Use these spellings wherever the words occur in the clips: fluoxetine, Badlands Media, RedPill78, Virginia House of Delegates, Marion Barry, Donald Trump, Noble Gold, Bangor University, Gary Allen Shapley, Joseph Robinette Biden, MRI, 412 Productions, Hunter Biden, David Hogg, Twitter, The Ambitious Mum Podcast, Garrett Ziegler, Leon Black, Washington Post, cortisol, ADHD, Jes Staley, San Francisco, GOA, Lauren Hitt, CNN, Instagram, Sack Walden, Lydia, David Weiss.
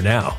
now.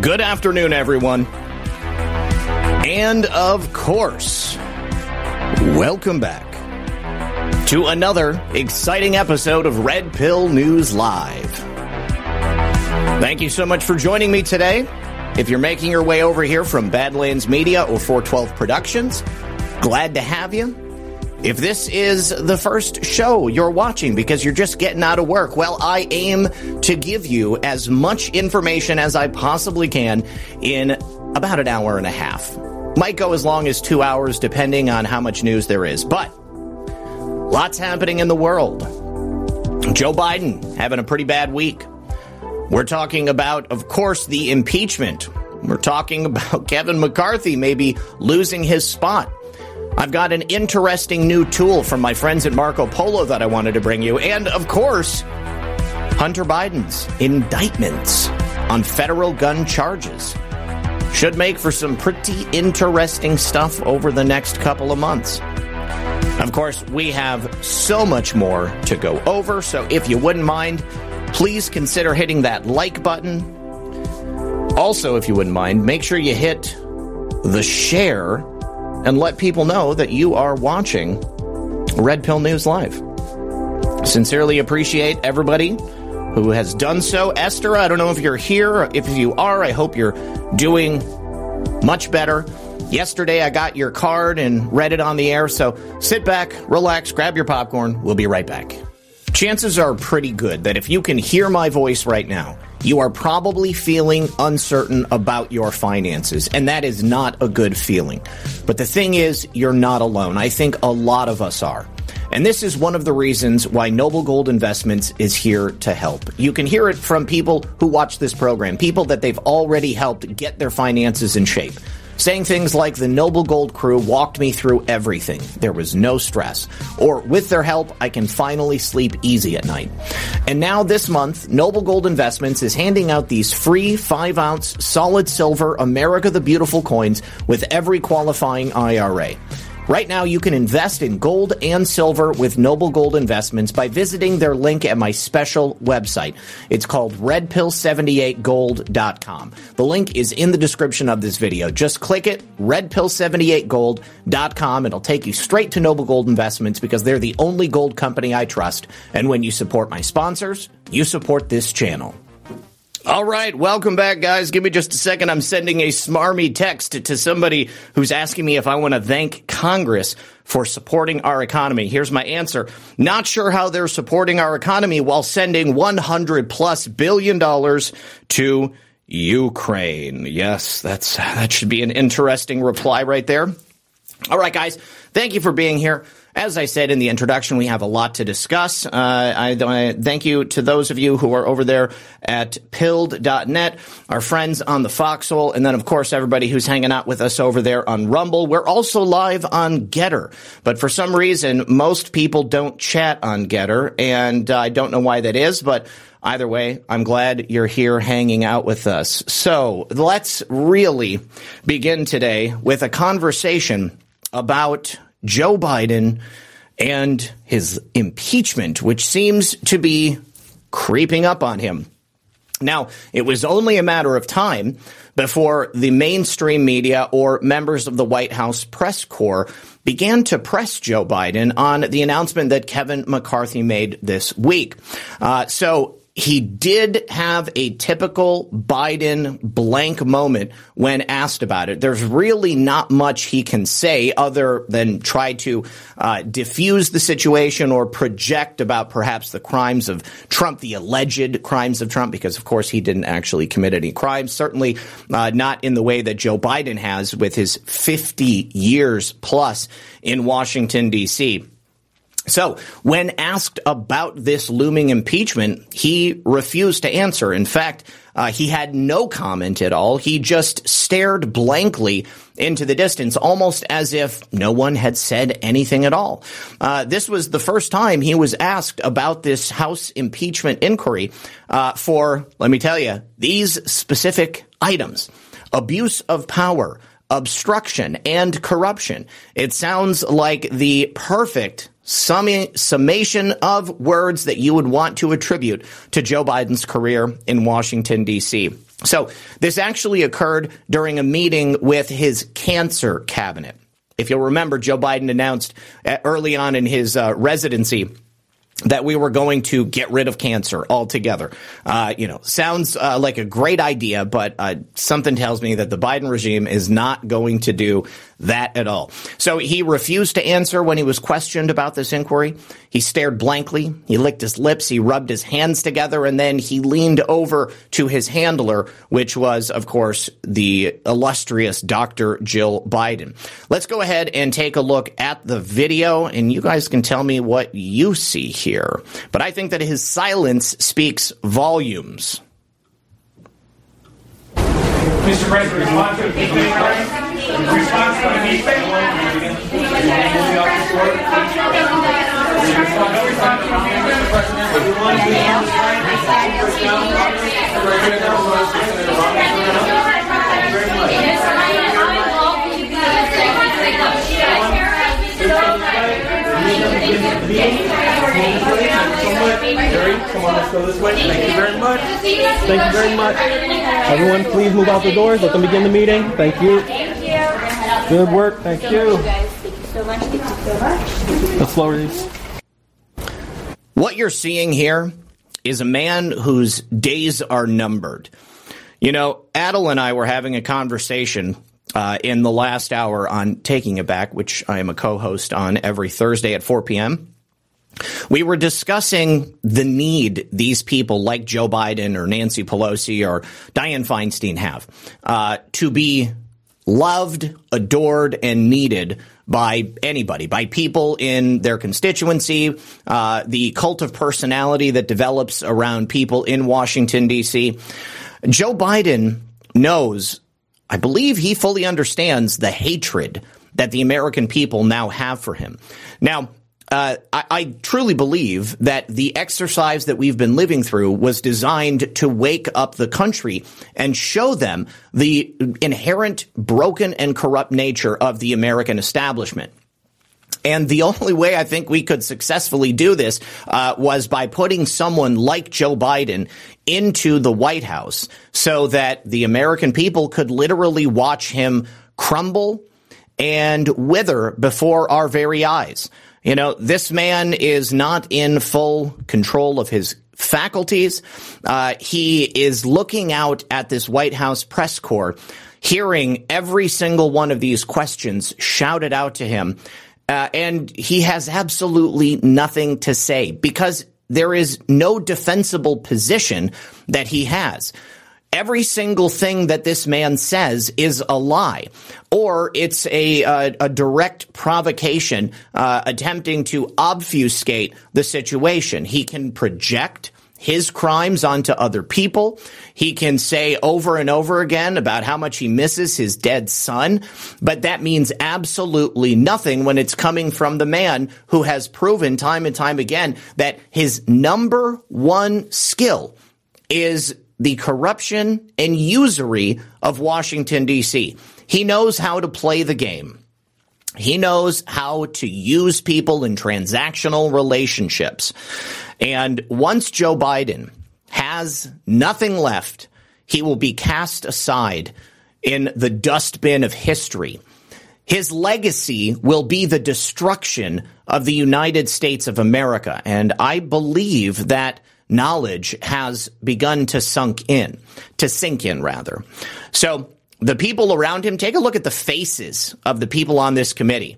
Good afternoon, everyone. And, of course, welcome back to another exciting episode of Red Pill News Live. Thank you so much for joining me today. If you're making your way over here from Badlands Media or 412 Productions, glad to have you. If this is the first show you're watching because you're just getting out of work, well, I aim to give you as much information as I possibly can in about an hour and a half. Might go as long as 2 hours, depending on how much news there is. But lots happening in the world. Joe Biden having a pretty bad week. We're talking about, of course, the impeachment. We're talking about Kevin McCarthy maybe losing his spot. I've got an interesting new tool from my friends at Marco Polo that I wanted to bring you. And, of course, Hunter Biden's indictments on federal gun charges should make for some pretty interesting stuff over the next couple of months. Of course, we have so much more to go over. So if you wouldn't mind, please consider hitting that like button. Also, if you wouldn't mind, make sure you hit the share button and let people know that you are watching Red Pill News Live. Sincerely appreciate everybody who has done so. Esther, I don't know if you're here. If you are, I hope you're doing much better. Yesterday, I got your card and read it on the air. So sit back, relax, grab your popcorn. We'll be right back. Chances are pretty good that if you can hear my voice right now, you are probably feeling uncertain about your finances, and that is not a good feeling. But the thing is, you're not alone. I think a lot of us are. And this is one of the reasons why Noble Gold Investments is here to help. You can hear it from people who watch this program, people that they've already helped get their finances in shape, saying things like, the Noble Gold crew walked me through everything. There was no stress. Or, with their help, I can finally sleep easy at night. And now this month, Noble Gold Investments is handing out these free 5-ounce solid silver America the Beautiful coins with every qualifying IRA. Right now, you can invest in gold and silver with Noble Gold Investments by visiting their link at my special website. It's called redpill78gold.com. The link is in the description of this video. Just click it, redpill78gold.com. It'll take you straight to Noble Gold Investments because they're the only gold company I trust. And when you support my sponsors, you support this channel. All right, welcome back, guys. Give me just a second. I'm sending a smarmy text to somebody who's asking me if I want to thank Congress for supporting our economy. Here's my answer. Not sure how they're supporting our economy while sending $100+ billion to Ukraine. Yes, that should be an interesting reply right there. All right, guys, thank you for being here. As I said in the introduction, we have a lot to discuss. I thank you to those of you who are over there at Pilled.net, our friends on the Foxhole, and then, of course, everybody who's hanging out with us over there on Rumble. We're also live on Gettr, but for some reason, most people don't chat on Gettr, and I don't know why that is, but either way, I'm glad you're here hanging out with us. So let's really begin today with a conversation about Joe Biden and his impeachment, which seems to be creeping up on him. Now, it was only a matter of time before the mainstream media or members of the White House press corps began to press Joe Biden on the announcement that Kevin McCarthy made this week. So he did have a typical Biden blank moment when asked about it. There's really not much he can say other than try to diffuse the situation or project about perhaps the crimes of Trump, the alleged crimes of Trump, because, of course, he didn't actually commit any crimes, certainly not in the way that Joe Biden has with his 50 years plus in Washington, D.C. So when asked about this looming impeachment, he refused to answer. In fact, he had no comment at all. He just stared blankly into the distance, almost as if no one had said anything at all. This was the first time he was asked about this House impeachment inquiry for, let me tell you, these specific items: abuse of power, obstruction, and corruption. It sounds like the perfect summation of words that you would want to attribute to Joe Biden's career in Washington, D.C. So this actually occurred during a meeting with his cancer cabinet. If you'll remember, Joe Biden announced early on in his residency that we were going to get rid of cancer altogether. Sounds like a great idea, but something tells me that the Biden regime is not going to do that at all. So he refused to answer when he was questioned about this inquiry. He stared blankly. He licked his lips. He rubbed his hands together, and then he leaned over to his handler, which was, of course, the illustrious Dr. Jill Biden. Let's go ahead and take a look at the video, and you guys can tell me what you see here. But I think that his silence speaks volumes. Mr. President, response to Thank you very much. Everyone, please move out the doors. Let them begin the meeting. Thank you. Thank you. Good work. Thank you. Thank you so much. The floor is. What you're seeing here is a man whose days are numbered. You know, Adel and I were having a conversation in the last hour on Taking It Back, which I am a co-host on every Thursday at 4 p.m. We were discussing the need these people like Joe Biden or Nancy Pelosi or Dianne Feinstein have to be loved, adored, and needed by anybody, by people in their constituency, the cult of personality that develops around people in Washington, D.C. Joe Biden knows, I believe he fully understands the hatred that the American people now have for him. Now, I truly believe that the exercise that we've been living through was designed to wake up the country and show them the inherent broken and corrupt nature of the American establishment. And the only way I think we could successfully do this was by putting someone like Joe Biden into the White House so that the American people could literally watch him crumble and wither before our very eyes. You know, this man is not in full control of his faculties. He is looking out at this White House press corps, hearing every single one of these questions shouted out to him. And he has absolutely nothing to say because there is no defensible position that he has. Every single thing that this man says is a lie, or it's a direct provocation attempting to obfuscate the situation. He can project his crimes onto other people. He can say over and over again about how much he misses his dead son, but that means absolutely nothing when it's coming from the man who has proven time and time again that his number one skill is the corruption and usury of Washington, D.C. He knows how to play the game. He knows how to use people in transactional relationships. And once Joe Biden has nothing left, he will be cast aside in the dustbin of history. His legacy will be the destruction of the United States of America. And I believe that knowledge has begun to sink in. So the people around him, take a look at the faces of the people on this committee.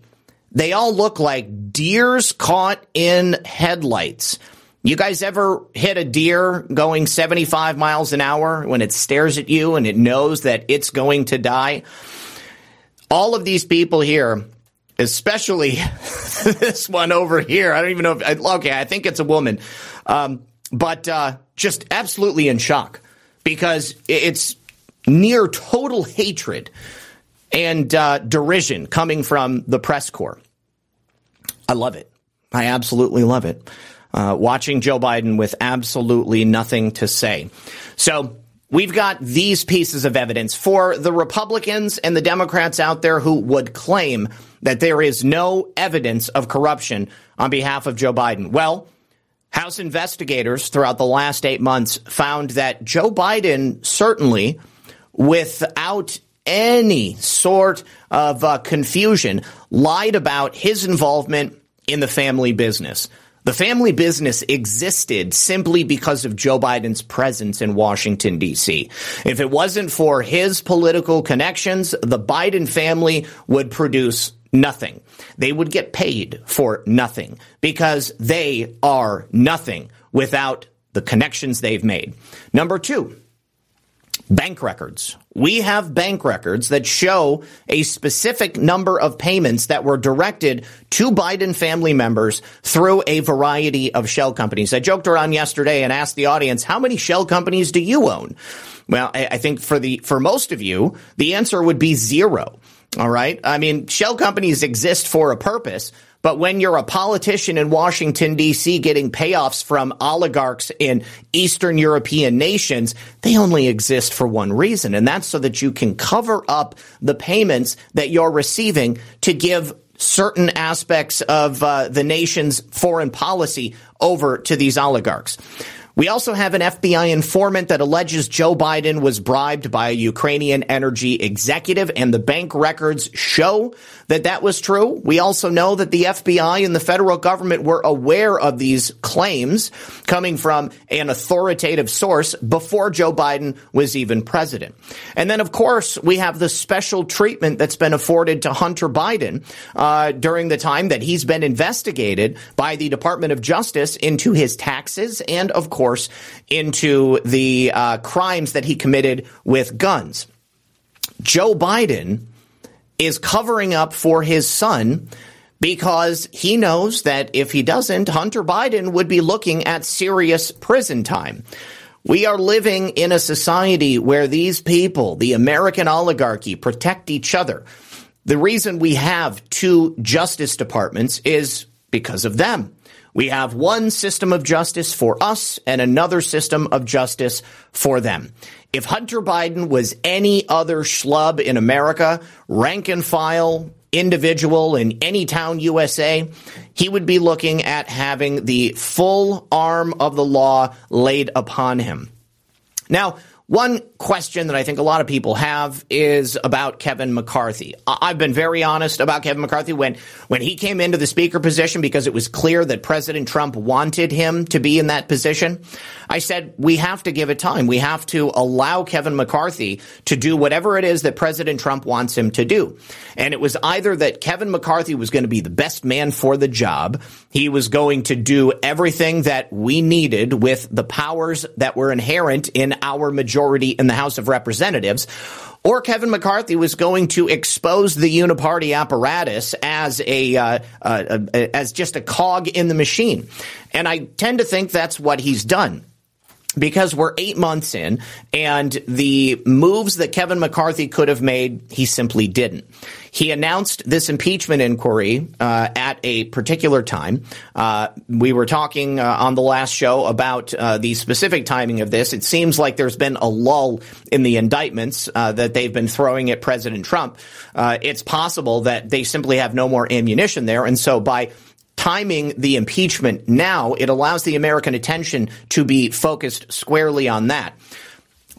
They all look like deers caught in headlights. You guys ever hit a deer going 75 miles an hour when it stares at you and it knows that it's going to die? All of these people here, especially this one over here, I don't even know if, okay, I think it's a woman. But just absolutely in shock because it's near total hatred and derision coming from the press corps. I love it. I absolutely love it. Watching Joe Biden with absolutely nothing to say. So we've got these pieces of evidence for the Republicans and the Democrats out there who would claim that there is no evidence of corruption on behalf of Joe Biden. Well, House investigators throughout the last 8 months found that Joe Biden certainly, without any sort of confusion, lied about his involvement in the family business. The family business existed simply because of Joe Biden's presence in Washington, D.C. If it wasn't for his political connections, the Biden family would produce nothing. They would get paid for nothing because they are nothing without the connections they've made. Number two, bank records. We have bank records that show a specific number of payments that were directed to Biden family members through a variety of shell companies. I joked around yesterday and asked the audience, how many shell companies do you own? Well, I think for most of you, the answer would be zero. All right. I mean, shell companies exist for a purpose, but when you're a politician in Washington, D.C., getting payoffs from oligarchs in Eastern European nations, they only exist for one reason, and that's so that you can cover up the payments that you're receiving to give certain aspects of the nation's foreign policy over to these oligarchs. We also have an FBI informant that alleges Joe Biden was bribed by a Ukrainian energy executive, and the bank records show that that was true. We also know that the FBI and the federal government were aware of these claims coming from an authoritative source before Joe Biden was even president. And then, of course, we have the special treatment that's been afforded to Hunter Biden during the time that he's been investigated by the Department of Justice into his taxes and, of course, into the crimes that he committed with guns. Joe Biden is covering up for his son because he knows that if he doesn't, Hunter Biden would be looking at serious prison time. We are living in a society where these people, the American oligarchy, protect each other. The reason we have two justice departments is because of them. We have one system of justice for us and another system of justice for them. If Hunter Biden was any other schlub in America, rank and file individual in any town USA, he would be looking at having the full arm of the law laid upon him. Now, one question that I think a lot of people have is about Kevin McCarthy. I've been very honest about Kevin McCarthy when he came into the speaker position because it was clear that President Trump wanted him to be in that position. I said, we have to give it time. We have to allow Kevin McCarthy to do whatever it is that President Trump wants him to do. And it was either that Kevin McCarthy was going to be the best man for the job. He was going to do everything that we needed with the powers that were inherent in our majority. majority in the House of Representatives, or Kevin McCarthy was going to expose the uniparty apparatus as as just a cog in the machine. And I tend to think that's what he's done, because we're 8 months in, and the moves that Kevin McCarthy could have made, he simply didn't. He announced this impeachment inquiry at a particular time. We were talking on the last show about the specific timing of this. It seems like there's been a lull in the indictments that they've been throwing at President Trump. It's possible that they simply have no more ammunition there, and so by timing the impeachment now, it allows the American attention to be focused squarely on that.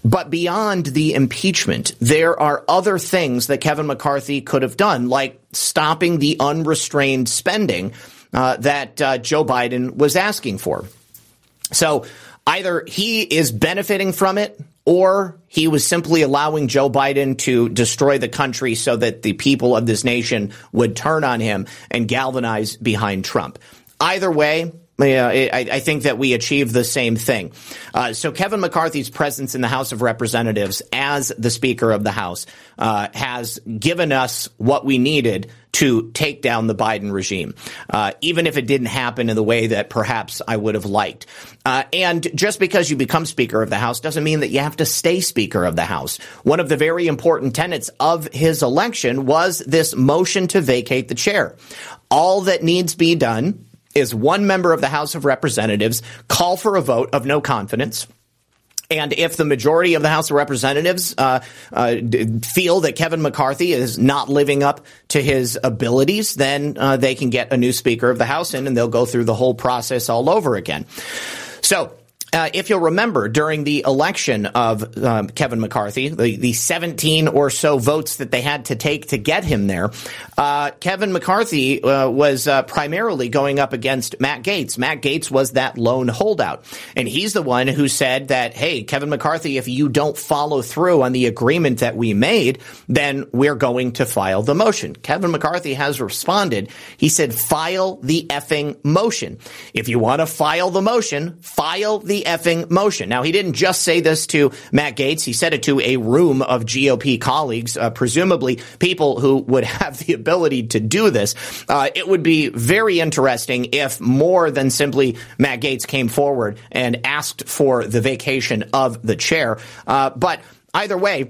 But beyond the impeachment, there are other things that Kevin McCarthy could have done, like stopping the unrestrained spending that Joe Biden was asking for. So either he is benefiting from it, or he was simply allowing Joe Biden to destroy the country so that the people of this nation would turn on him and galvanize behind Trump. Either way, I think that we achieve the same thing. So Kevin McCarthy's presence in the House of Representatives as the Speaker of the House has given us what we needed to take down the Biden regime, even if it didn't happen in the way that perhaps I would have liked. And just because you become Speaker of the House doesn't mean that you have to stay Speaker of the House. One of the very important tenets of his election was this motion to vacate the chair. All that needs be done is one member of the House of Representatives call for a vote of no confidence. And if the majority of the House of Representatives feel that Kevin McCarthy is not living up to his abilities, then they can get a new Speaker of the House in, and they'll go through the whole process all over again. So if you'll remember, during the election of Kevin McCarthy, the 17 or so votes that they had to take to get him there, Kevin McCarthy was primarily going up against Matt Gaetz. Matt Gaetz was that lone holdout, and he's the one who said that, hey, Kevin McCarthy, if you don't follow through on the agreement that we made, then we're going to file the motion. Kevin McCarthy has responded. He said, file the effing motion. If you want to file the motion, file the effing motion. Now, he didn't just say this to Matt Gaetz. He said it to a room of GOP colleagues, presumably people who would have the ability to do this. It would be very interesting if more than simply Matt Gaetz came forward and asked for the vacation of the chair. But either way,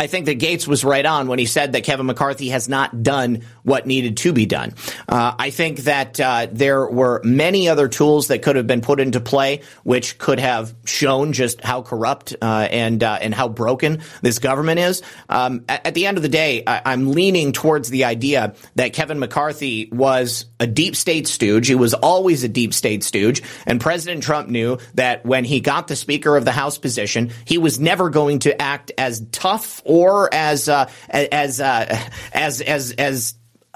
I think that Gaetz was right on when he said that Kevin McCarthy has not done what needed to be done. I think that there were many other tools that could have been put into play, which could have shown just how corrupt and how broken this government is. At the end of the day, I'm leaning towards the idea that Kevin McCarthy was a deep state stooge. He was always a deep state stooge. And President Trump knew that when he got the Speaker of the House position, he was never going to act as tough or as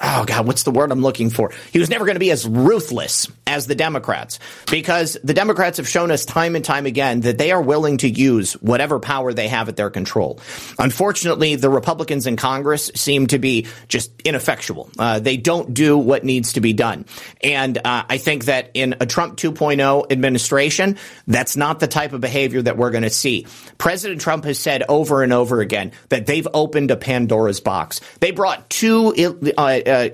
oh God, what's the word I'm looking for? He was never going to be as ruthless as the Democrats, because the Democrats have shown us time and time again that they are willing to use whatever power they have at their control. Unfortunately, the Republicans in Congress seem to be just ineffectual. They don't do what needs to be done. And I think that in a Trump 2.0 administration, that's not the type of behavior that we're going to see. President Trump has said over and over again that they've opened a Pandora's box. They brought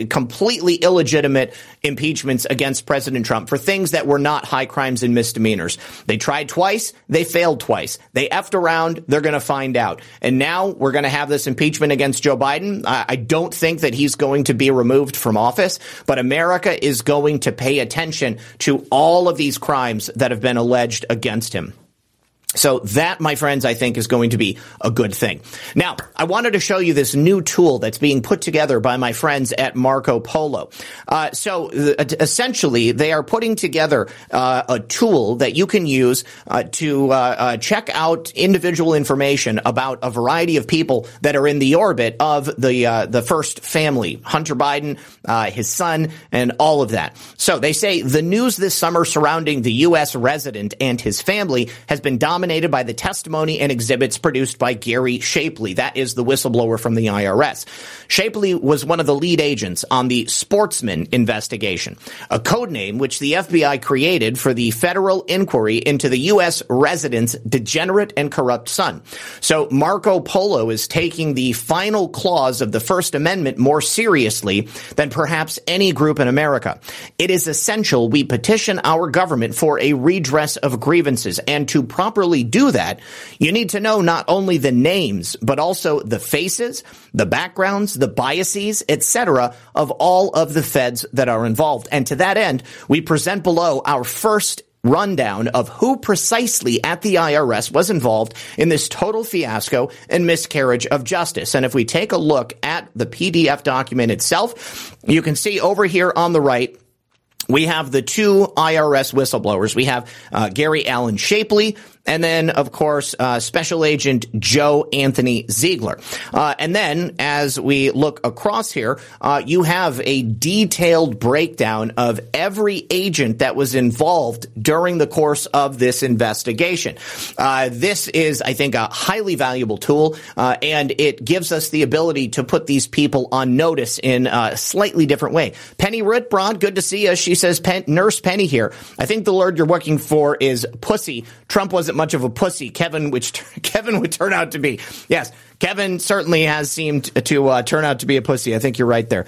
completely illegitimate impeachments against President Trump for things that were not high crimes and misdemeanors. They tried twice. They failed twice. They effed around. They're going to find out. And now we're going to have this impeachment against Joe Biden. I don't think that he's going to be removed from office, but America is going to pay attention to all of these crimes that have been alleged against him. So that, my friends, I think is going to be a good thing. Now, I wanted to show you this new tool that's being put together by my friends at Marco Polo. Essentially, they are putting together a tool that you can use to check out individual information about a variety of people that are in the orbit of the first family, Hunter Biden, his son, and all of that. So they say the news this summer surrounding the U.S. resident and his family has been dominated dominated by the testimony and exhibits produced by Gary Shapley. That is the whistleblower from the IRS. Shapley was one of the lead agents on the Sportsman investigation, a code name which the FBI created for the federal inquiry into the U.S. resident's degenerate and corrupt son. So Marco Polo is taking the final clause of the First Amendment more seriously than perhaps any group in America. It is essential we petition our government for a redress of grievances, and to properly do that, you need to know not only the names, but also the faces, the backgrounds, the biases, etc. of all of the feds that are involved. And to that end, we present below our first rundown of who precisely at the IRS was involved in this total fiasco and miscarriage of justice. And if we take a look at the PDF document itself, you can see over here on the right, we have the two IRS whistleblowers. We have Gary Allen Shapley, and then, of course, Special Agent Joe Anthony Ziegler. And then, as we look across here, you have a detailed breakdown of every agent that was involved during the course of this investigation. This is, I think, a highly valuable tool, and it gives us the ability to put these people on notice in a slightly different way. Penny Ritbrod, good to see you. She says, Nurse Penny here. I think the word you're working for is pussy. Trump wasn't much of a pussy. Kevin would turn out to be. Yes, Kevin certainly has seemed to turn out to be a pussy. I think you're right there.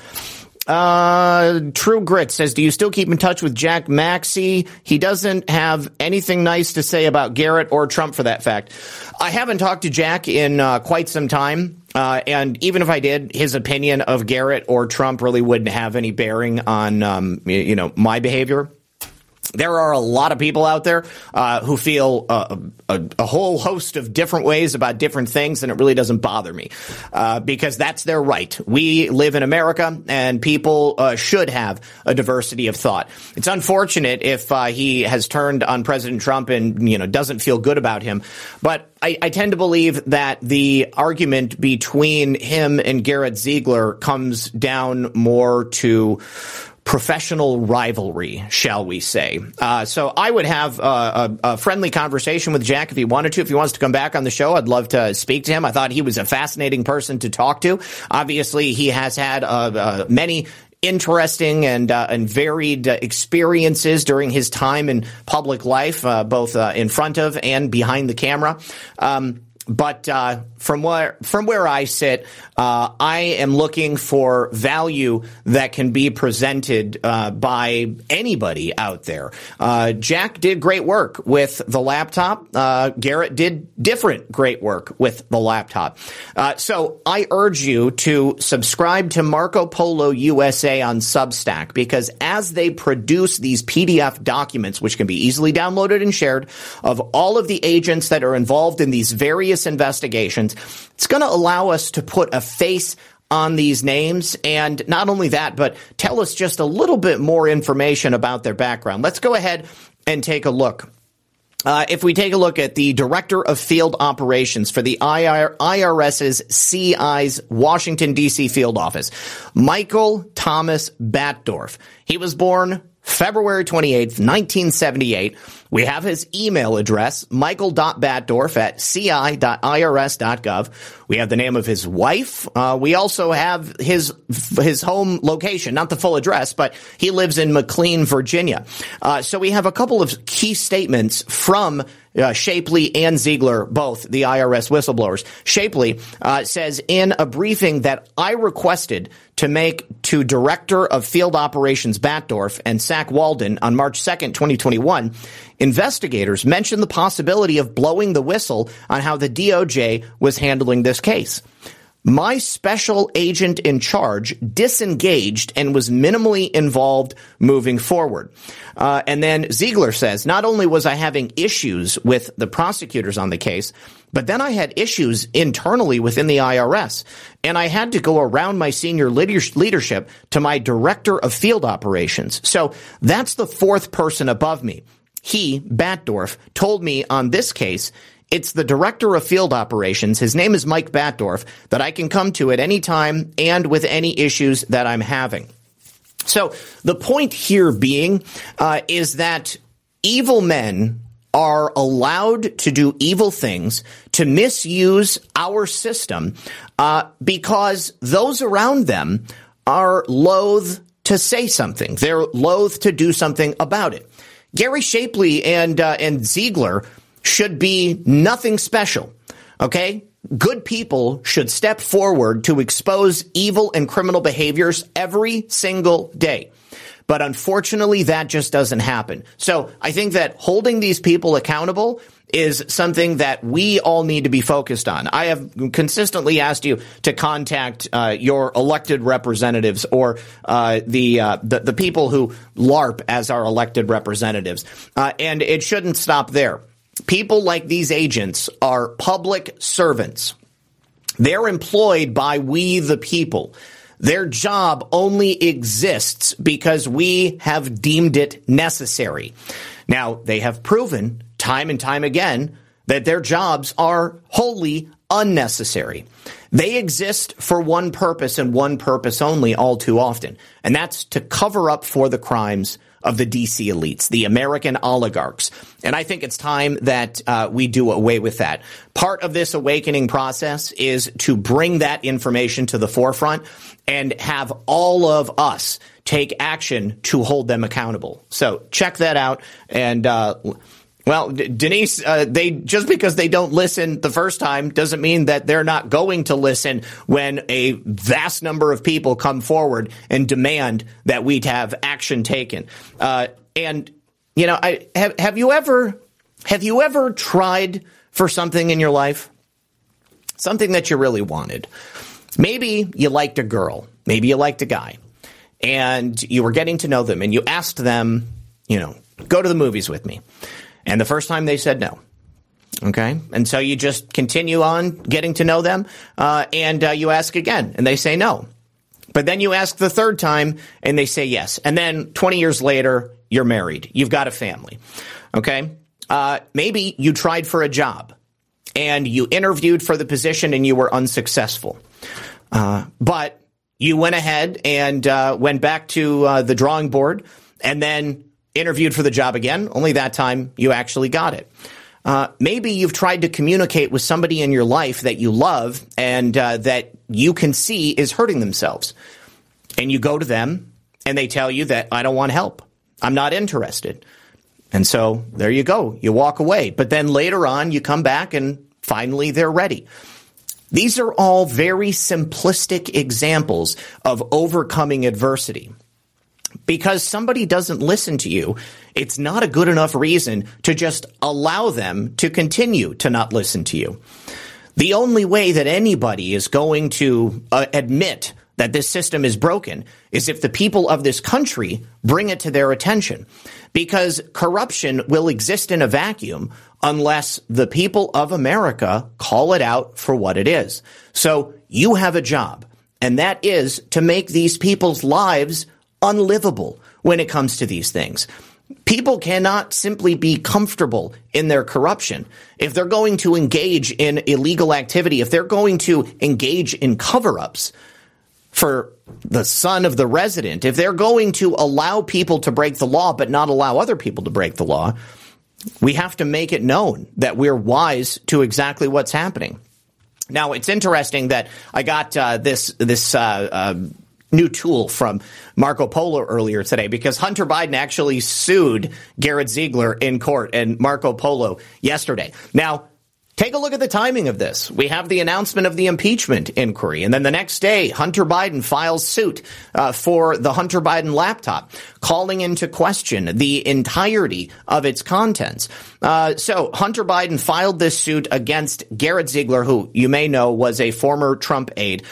True Grit says, do you still keep in touch with Jack Maxey? He doesn't have anything nice to say about Garrett or Trump for that fact. I haven't talked to Jack in quite some time. And even if I did, his opinion of Garrett or Trump really wouldn't have any bearing on, my behavior. There are a lot of people out there who feel a whole host of different ways about different things, and it really doesn't bother me because that's their right. We live in America, and people should have a diversity of thought. It's unfortunate if he has turned on President Trump and doesn't feel good about him, but I tend to believe that the argument between him and Garrett Ziegler comes down more to professional rivalry, shall we say. So I would have a friendly conversation with Jack if he wanted to. If he wants to come back on the show, I'd love to speak to him. I thought he was a fascinating person to talk to. Obviously, he has had many interesting and varied experiences during his time in public life, both in front of and behind the camera. But from where I sit, I am looking for value that can be presented by anybody out there. Jack did great work with the laptop. Garrett did different great work with the laptop. So I urge you to subscribe to Marco Polo USA on Substack, because as they produce these PDF documents, which can be easily downloaded and shared, of all of the agents that are involved in these various investigations, it's going to allow us to put a face on these names, and not only that, but tell us just a little bit more information about their background. Let's go ahead and take a look. If we take a look at the Director of Field Operations for the IRS's CI's Washington, D.C. field office, Michael Thomas Batdorf. He was born February 28th, 1978. We have his email address, michael.batdorf at ci.irs.gov. We have the name of his wife. We also have his home location, not the full address, but he lives in McLean, Virginia. So we have a couple of key statements from Shapley and Ziegler, both the IRS whistleblowers. Shapley says in a briefing that I requested to make to Director of Field Operations Batdorf and Sack Walden on March 2nd, 2021, investigators mentioned the possibility of blowing the whistle on how the DOJ was handling this case. My special agent in charge disengaged and was minimally involved moving forward. And then Ziegler says, not only was I having issues with the prosecutors on the case, but then I had issues internally within the IRS, and I had to go around my senior leadership to my Director of Field Operations. So that's the fourth person above me. He, Batdorf, told me on this case, it's the Director of Field Operations, his name is Mike Batdorf, that I can come to at any time and with any issues that I'm having. So the point here being is that evil men are allowed to do evil things, to misuse our system, because those around them are loath to say something. They're loath to do something about it. Gary Shapley and Ziegler should be nothing special, okay? Good people should step forward to expose evil and criminal behaviors every single day. But unfortunately, that just doesn't happen. So I think that holding these people accountable is something that we all need to be focused on. I have consistently asked you to contact your elected representatives or the people who LARP as our elected representatives. And it shouldn't stop there. People like these agents are public servants. They're employed by we the people. Their job only exists because we have deemed it necessary. Now, they have proven time and time again that their jobs are wholly unnecessary. They exist for one purpose and one purpose only all too often, and that's to cover up for the crimes of the DC elites, the American oligarchs. And I think it's time that we do away with that. Part of this awakening process is to bring that information to the forefront and have all of us take action to hold them accountable. So check that out. And well, Denise, they just because they don't listen the first time doesn't mean that they're not going to listen when a vast number of people come forward and demand that we have action taken. And you know, I have you ever tried for something in your life, something that you really wanted? Maybe you liked a girl, maybe you liked a guy, and you were getting to know them, and you asked them, you know, go to the movies with me. And the first time they said no. Okay. And so you just continue on getting to know them and you ask again and they say no. But then you ask the third time and they say yes. And then 20 years later, you're married. You've got a family. Okay. Maybe you tried for a job and you interviewed for the position and you were unsuccessful. But you went ahead and went back to the drawing board and then interviewed for the job again, only that time you actually got it. Maybe you've tried to communicate with somebody in your life that you love and that you can see is hurting themselves. And you go to them and they tell you that I don't want help. I'm not interested. And so there you go. You walk away. But then later on, you come back and finally they're ready. These are all very simplistic examples of overcoming adversity. Because somebody doesn't listen to you, it's not a good enough reason to just allow them to continue to not listen to you. The only way that anybody is going to admit that this system is broken is if the people of this country bring it to their attention. Because corruption will exist in a vacuum unless the people of America call it out for what it is. So you have a job, and that is to make these people's lives unlivable when it comes to these things. People cannot simply be comfortable in their corruption. If they're going to engage in illegal activity, if they're going to engage in cover-ups for the son of the resident, if they're going to allow people to break the law but not allow other people to break the law, we have to make it known that we're wise to exactly what's happening. Now, it's interesting that I got this new tool from Marco Polo earlier today, because Hunter Biden actually sued Garrett Ziegler in court and Marco Polo yesterday. Now, take a look at the timing of this. We have the announcement of the impeachment inquiry, and then the next day, Hunter Biden files suit for the Hunter Biden laptop, calling into question the entirety of its contents. So Hunter Biden filed this suit against Garrett Ziegler, who you may know was a former Trump aide,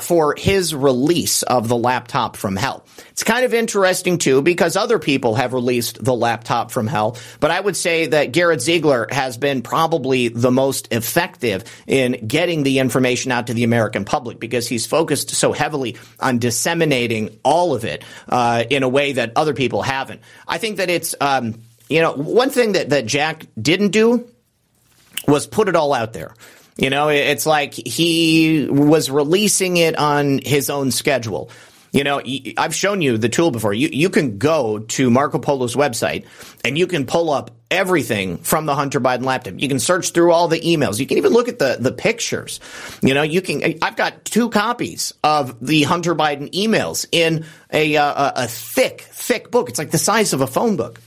for his release of the laptop from hell. It's kind of interesting, too, because other people have released the laptop from hell, but I would say that Garrett Ziegler has been probably the most effective in getting the information out to the American public, because he's focused so heavily on disseminating all of it in a way that other people haven't. I think that it's you know, one thing that Jack didn't do was put it all out there. You know, it's like he was releasing it on his own schedule. You know, I've shown you the tool before. You can go to Marco Polo's website and you can pull up everything from the Hunter Biden laptop. You can search through all the emails. You can even look at the pictures. You know, you can. I've got 2 copies of the Hunter Biden emails in a thick book. It's like the size of a phone book.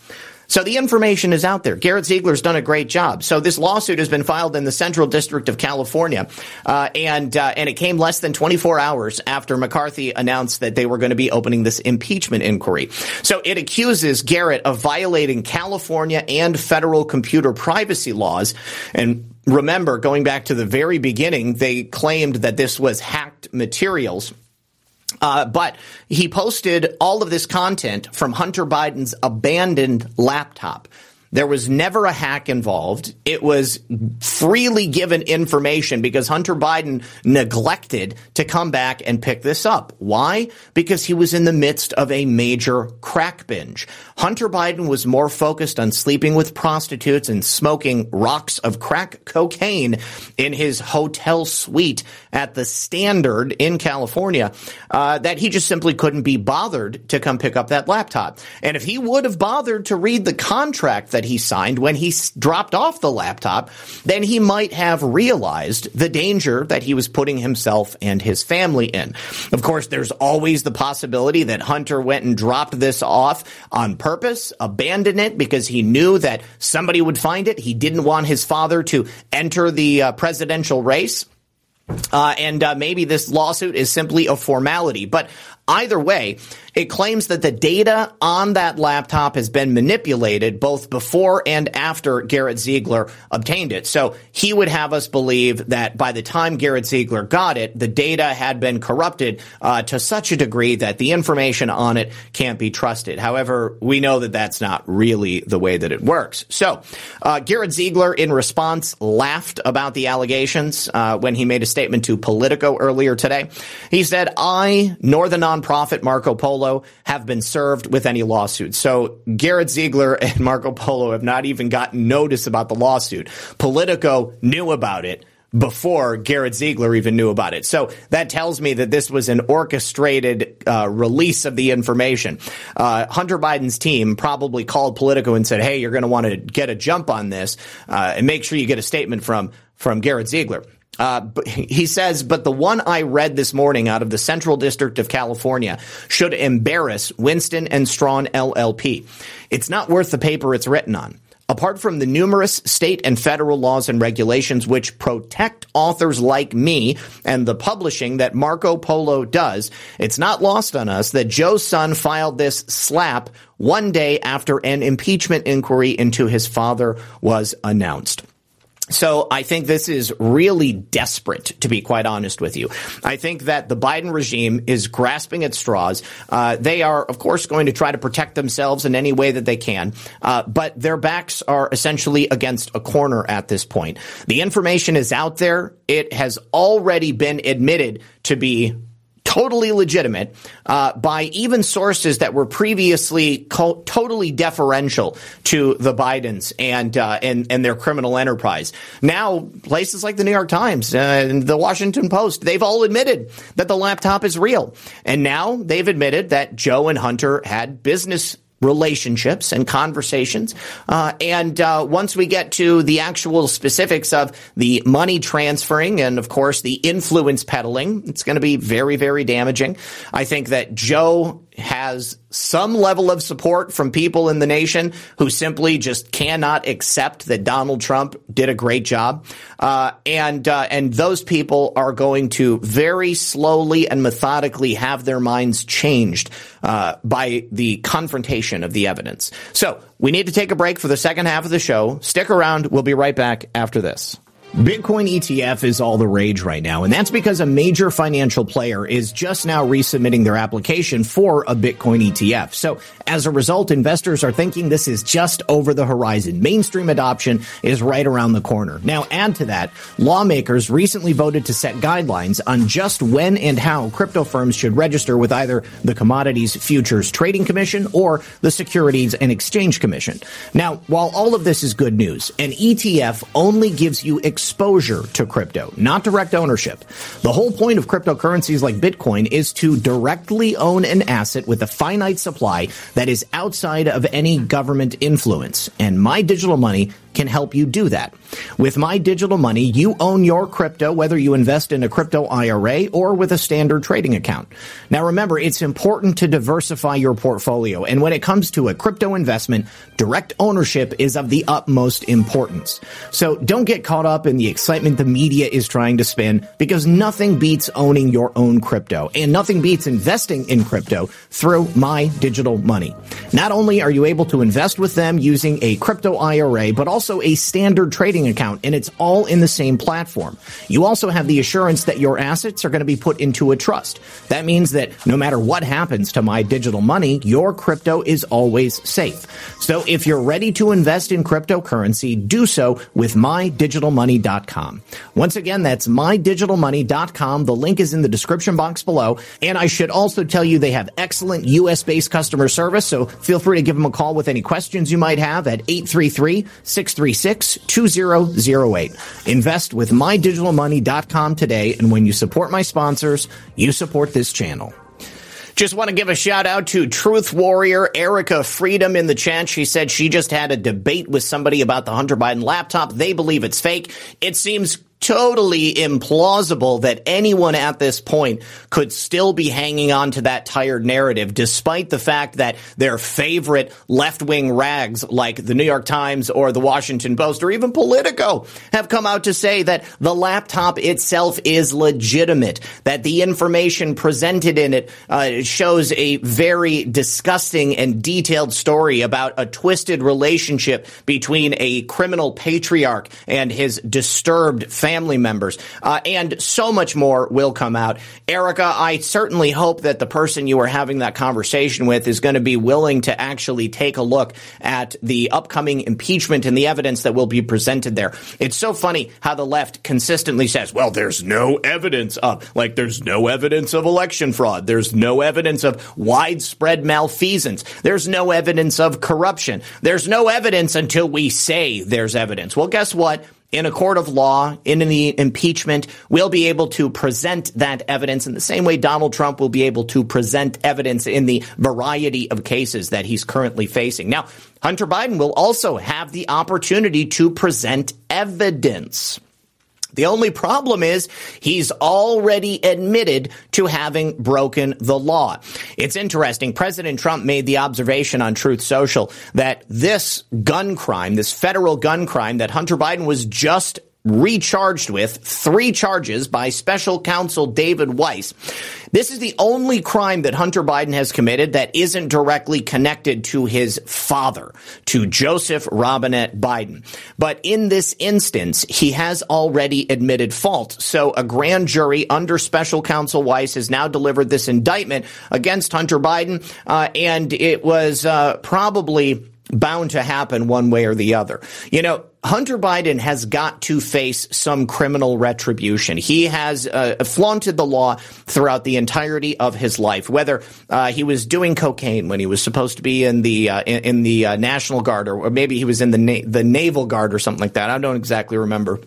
So the information is out there. Garrett Ziegler's done a great job. So this lawsuit has been filed in the Central District of California, and it came less than 24 hours after McCarthy announced that they were going to be opening this impeachment inquiry. So it accuses Garrett of violating California and federal computer privacy laws. And remember, going back to the very beginning, they claimed that this was hacked materials. But he posted all of this content from Hunter Biden's abandoned laptop. There was never a hack involved. It was freely given information because Hunter Biden neglected to come back and pick this up. Why? Because he was in the midst of a major crack binge. Hunter Biden was more focused on sleeping with prostitutes and smoking rocks of crack cocaine in his hotel suite at the Standard in California, that he just simply couldn't be bothered to come pick up that laptop. And if he would have bothered to read the contract that he signed when he dropped off the laptop, then he might have realized the danger that he was putting himself and his family in. Of course, there's always the possibility that Hunter went and dropped this off on purpose, abandoned it because he knew that somebody would find it. He didn't want his father to enter the presidential race. And maybe this lawsuit is simply a formality. But either way, it claims that the data on that laptop has been manipulated both before and after Garrett Ziegler obtained it. So he would have us believe that by the time Garrett Ziegler got it, the data had been corrupted to such a degree that the information on it can't be trusted. However, we know that that's not really the way that it works. So Garrett Ziegler, in response, laughed about the allegations when he made a statement to Politico earlier today. He said, I, nor the nonprofit Marco Polo, have been served with any lawsuit. So Garrett Ziegler and Marco Polo have not even gotten notice about the lawsuit. Politico knew about it before Garrett Ziegler even knew about it. So that tells me that this was an orchestrated release of the information. Hunter Biden's team probably called Politico and said, hey, you're going to want to get a jump on this and make sure you get a statement from Garrett Ziegler. He says, but the one I read this morning out of the Central District of California should embarrass Winston and Strawn LLP. It's not worth the paper it's written on. Apart from the numerous state and federal laws and regulations which protect authors like me and the publishing that Marco Polo does, it's not lost on us that Joe's son filed this slap one day after an impeachment inquiry into his father was announced. So I think this is really desperate, to be quite honest with you. I think that the Biden regime is grasping at straws. They are, of course, going to try to protect themselves in any way that they can. But their backs are essentially against a corner at this point. The information is out there. It has already been admitted to be totally legitimate by even sources that were previously totally deferential to the Bidens and their criminal enterprise. Now, places like the New York Times and the Washington Post, they've all admitted that the laptop is real. And now they've admitted that Joe and Hunter had business relationships and conversations. And once we get to the actual specifics of the money transferring and, of course, the influence peddling, it's going to be very, very damaging. I think that Joe has some level of support from people in the nation who simply just cannot accept that Donald Trump did a great job. And those people are going to very slowly and methodically have their minds changed by the confrontation of the evidence. So we need to take a break for the second half of the show. Stick around. We'll be right back after this. Bitcoin ETF is all the rage right now, and that's because a major financial player is just now resubmitting their application for a Bitcoin ETF. So as a result, investors are thinking this is just over the horizon. Mainstream adoption is right around the corner. Now add to that, lawmakers recently voted to set guidelines on just when and how crypto firms should register with either the Commodities Futures Trading Commission or the Securities and Exchange Commission. Now, while all of this is good news, an ETF only gives you exposure to crypto, not direct ownership. The whole point of cryptocurrencies like Bitcoin is to directly own an asset with a finite supply that is outside of any government influence. And My Digital Money can help you do that. With My Digital Money, you own your crypto, whether you invest in a crypto IRA or with a standard trading account. Now, remember, it's important to diversify your portfolio. And when it comes to a crypto investment, direct ownership is of the utmost importance. So don't get caught up in the excitement the media is trying to spin, because nothing beats owning your own crypto, and nothing beats investing in crypto through My Digital Money. Not only are you able to invest with them using a crypto IRA, but also a standard trading account, and it's all in the same platform. You also have the assurance that your assets are going to be put into a trust. That means that no matter what happens to My Digital Money, your crypto is always safe. So if you're ready to invest in cryptocurrency, do so with mydigitalmoney.com. Once again, that's mydigitalmoney.com. The link is in the description box below. And I should also tell you they have excellent U.S.-based customer service, so feel free to give them a call with any questions you might have at 833-636-2008. Invest with mydigitalmoney.com today, and when you support my sponsors, you support this channel. Just want to give a shout out to Truth Warrior Erica Freedom in the chat. She said she just had a debate with somebody about the Hunter Biden laptop. They believe it's fake. It seems totally implausible that anyone at this point could still be hanging on to that tired narrative, despite the fact that their favorite left-wing rags like the New York Times or the Washington Post or even Politico have come out to say that the laptop itself is legitimate, that the information presented in it shows a very disgusting and detailed story about a twisted relationship between a criminal patriarch and his disturbed family members, and so much more will come out. Erica, I certainly hope that the person you are having that conversation with is going to be willing to actually take a look at the upcoming impeachment and the evidence that will be presented there. It's so funny how the left consistently says, well, there's no evidence of, like, there's no evidence of election fraud. There's no evidence of widespread malfeasance. There's no evidence of corruption. There's no evidence until we say there's evidence. Well, guess what? In a court of law, in the impeachment, we'll be able to present that evidence in the same way Donald Trump will be able to present evidence in the variety of cases that he's currently facing. Now, Hunter Biden will also have the opportunity to present evidence. The only problem is he's already admitted to having broken the law. It's interesting. President Trump made the observation on Truth Social that this gun crime, this federal gun crime that Hunter Biden was just recharged with, 3 charges by special counsel David Weiss. This is the only crime that Hunter Biden has committed that isn't directly connected to his father, to Joseph Robinette Biden. But in this instance, he has already admitted fault. So a grand jury under special counsel Weiss has now delivered this indictment against Hunter Biden, and it was probably bound to happen one way or the other. You know, Hunter Biden has got to face some criminal retribution. He has flaunted the law throughout the entirety of his life, whether he was doing cocaine when he was supposed to be in the National Guard, or maybe he was in the Naval Guard or something like that. I don't exactly remember.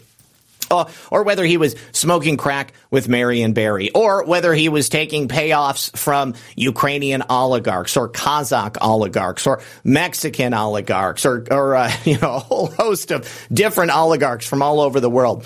Or whether he was smoking crack with Marion Barry, or whether he was taking payoffs from Ukrainian oligarchs or Kazakh oligarchs or Mexican oligarchs or a whole host of different oligarchs from all over the world.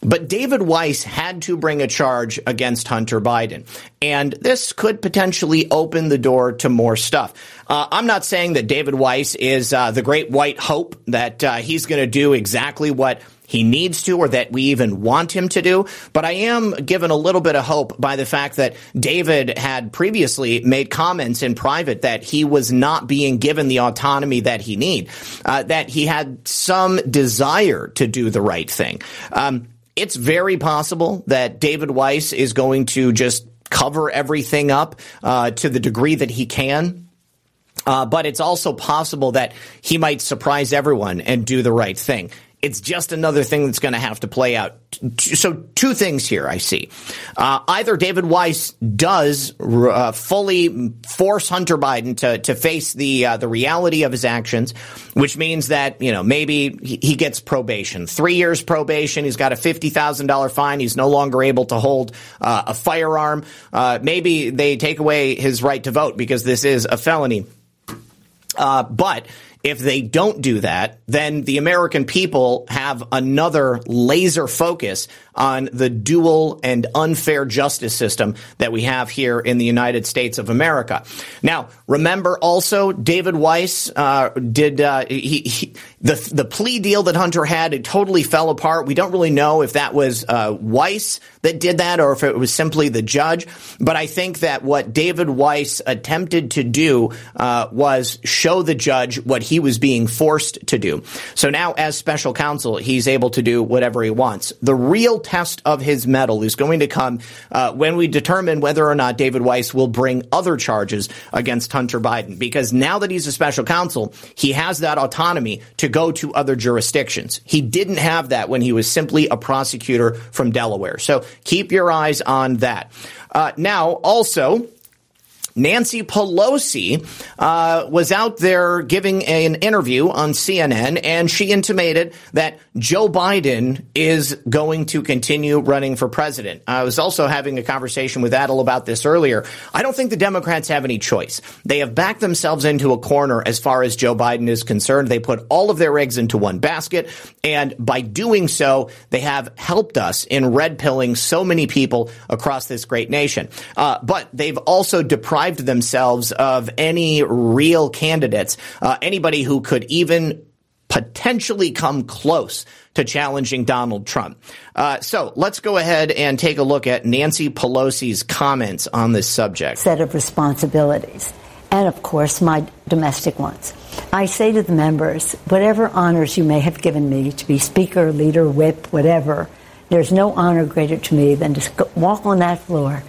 But David Weiss had to bring a charge against Hunter Biden, and this could potentially open the door to more stuff. I'm not saying that David Weiss is the great white hope, that he's going to do exactly what he needs to, or that we even want him to do. But I am given a little bit of hope by the fact that David had previously made comments in private that he was not being given the autonomy that he need, that he had some desire to do the right thing. It's very possible that David Weiss is going to just cover everything up to the degree that he can. But it's also possible that he might surprise everyone and do the right thing. It's just another thing that's going to have to play out. So two things here I see. Either David Weiss does fully force Hunter Biden to face the reality of his actions, which means that, you know, maybe he gets probation. 3 years probation. He's got a $50,000 fine. He's no longer able to hold a firearm. Maybe they take away his right to vote because this is a felony. But if they don't do that, then the American people have another laser focus on the dual and unfair justice system that we have here in the United States of America. Now, remember also David Weiss the plea deal that Hunter had, it totally fell apart. We don't really know if that was Weiss that did that or if it was simply the judge. But I think that what David Weiss attempted to do was show the judge what he was being forced to do. So now as special counsel, he's able to do whatever he wants. The real test of his mettle is going to come when we determine whether or not David Weiss will bring other charges against Hunter Biden, because now that he's a special counsel, he has that autonomy to go to other jurisdictions. He didn't have that when he was simply a prosecutor from Delaware. So keep your eyes on that. Now, also, Nancy Pelosi was out there giving an interview on CNN, and she intimated that Joe Biden is going to continue running for president. I was also having a conversation with Adel about this earlier. I don't think the Democrats have any choice. They have backed themselves into a corner as far as Joe Biden is concerned. They put all of their eggs into one basket, and by doing so, they have helped us in red-pilling so many people across this great nation. But they've also deprived themselves of any real candidates, anybody who could even potentially come close to challenging Donald Trump. So let's go ahead and take a look at Nancy Pelosi's comments on this subject. Set of responsibilities and, of course, my domestic ones. I say to the members, whatever honors you may have given me to be speaker, leader, whip, whatever, there's no honor greater to me than to walk on that floor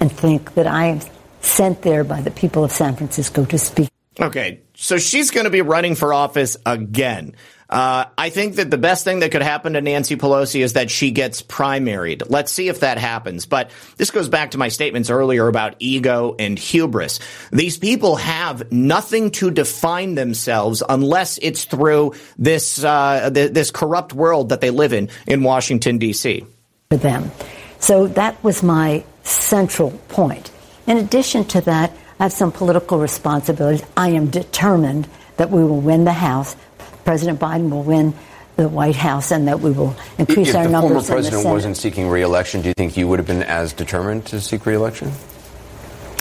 and think that I am sent there by the people of San Francisco to speak. Okay, so she's going to be running for office again. I think that the best thing that could happen to Nancy Pelosi is that she gets primaried. Let's see if that happens. But this goes back to my statements earlier about ego and hubris. These people have nothing to define themselves unless it's through this this corrupt world that they live in Washington, D.C. For them. So that was my central point. In addition to that, I have some political responsibilities. I am determined that we will win the House. President Biden will win the White House, and that we will increase our numbers in the Senate. If the former president wasn't seeking re-election, do you think you would have been as determined to seek re-election?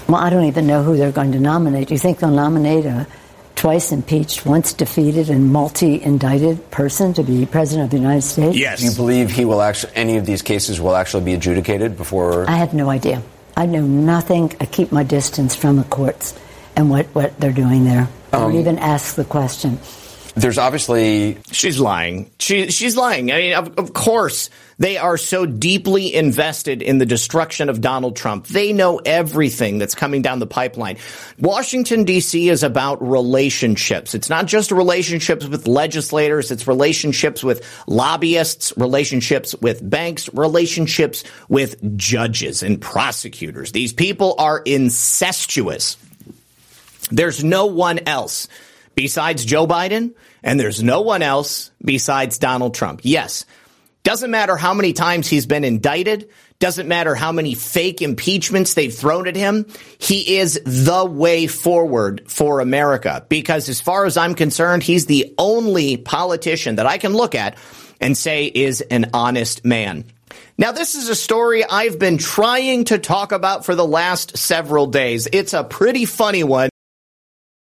Well, I don't even know who they're going to nominate. Do you think they'll nominate a twice impeached, once defeated, and multi-indicted person to be president of the United States? Yes. Do you believe he will actually, any of these cases will actually be adjudicated before? I have no idea. I know nothing. I keep my distance from the courts and what they're doing there. I don't even ask the question. There's obviously... She's lying. She's lying. I mean, of course... They are so deeply invested in the destruction of Donald Trump. They know everything that's coming down the pipeline. Washington, D.C. is about relationships. It's not just relationships with legislators. It's relationships with lobbyists, relationships with banks, relationships with judges and prosecutors. These people are incestuous. There's no one else besides Joe Biden, and there's no one else besides Donald Trump. Yes. Doesn't matter how many times he's been indicted. Doesn't matter how many fake impeachments they've thrown at him. He is the way forward for America, because as far as I'm concerned, he's the only politician that I can look at and say is an honest man. Now, this is a story I've been trying to talk about for the last several days. It's a pretty funny one.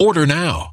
Order now.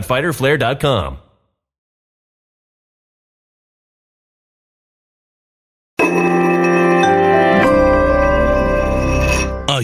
A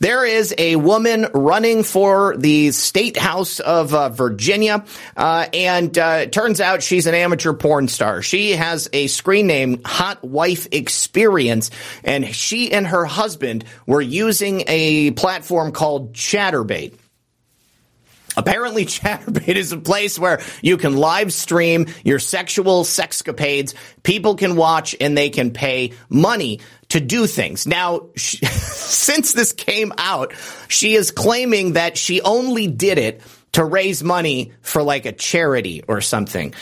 There is a woman running for the State House of Virginia, and it turns out she's an amateur porn star. She has a screen name, Hot Wife Experience, and she and her husband were using a platform called Chatterbait. Apparently, Chatterbait is a place where you can live stream your sexual sexcapades. People can watch, and they can pay money to do things. Now, since this came out, she is claiming that she only did it to raise money for like a charity or something.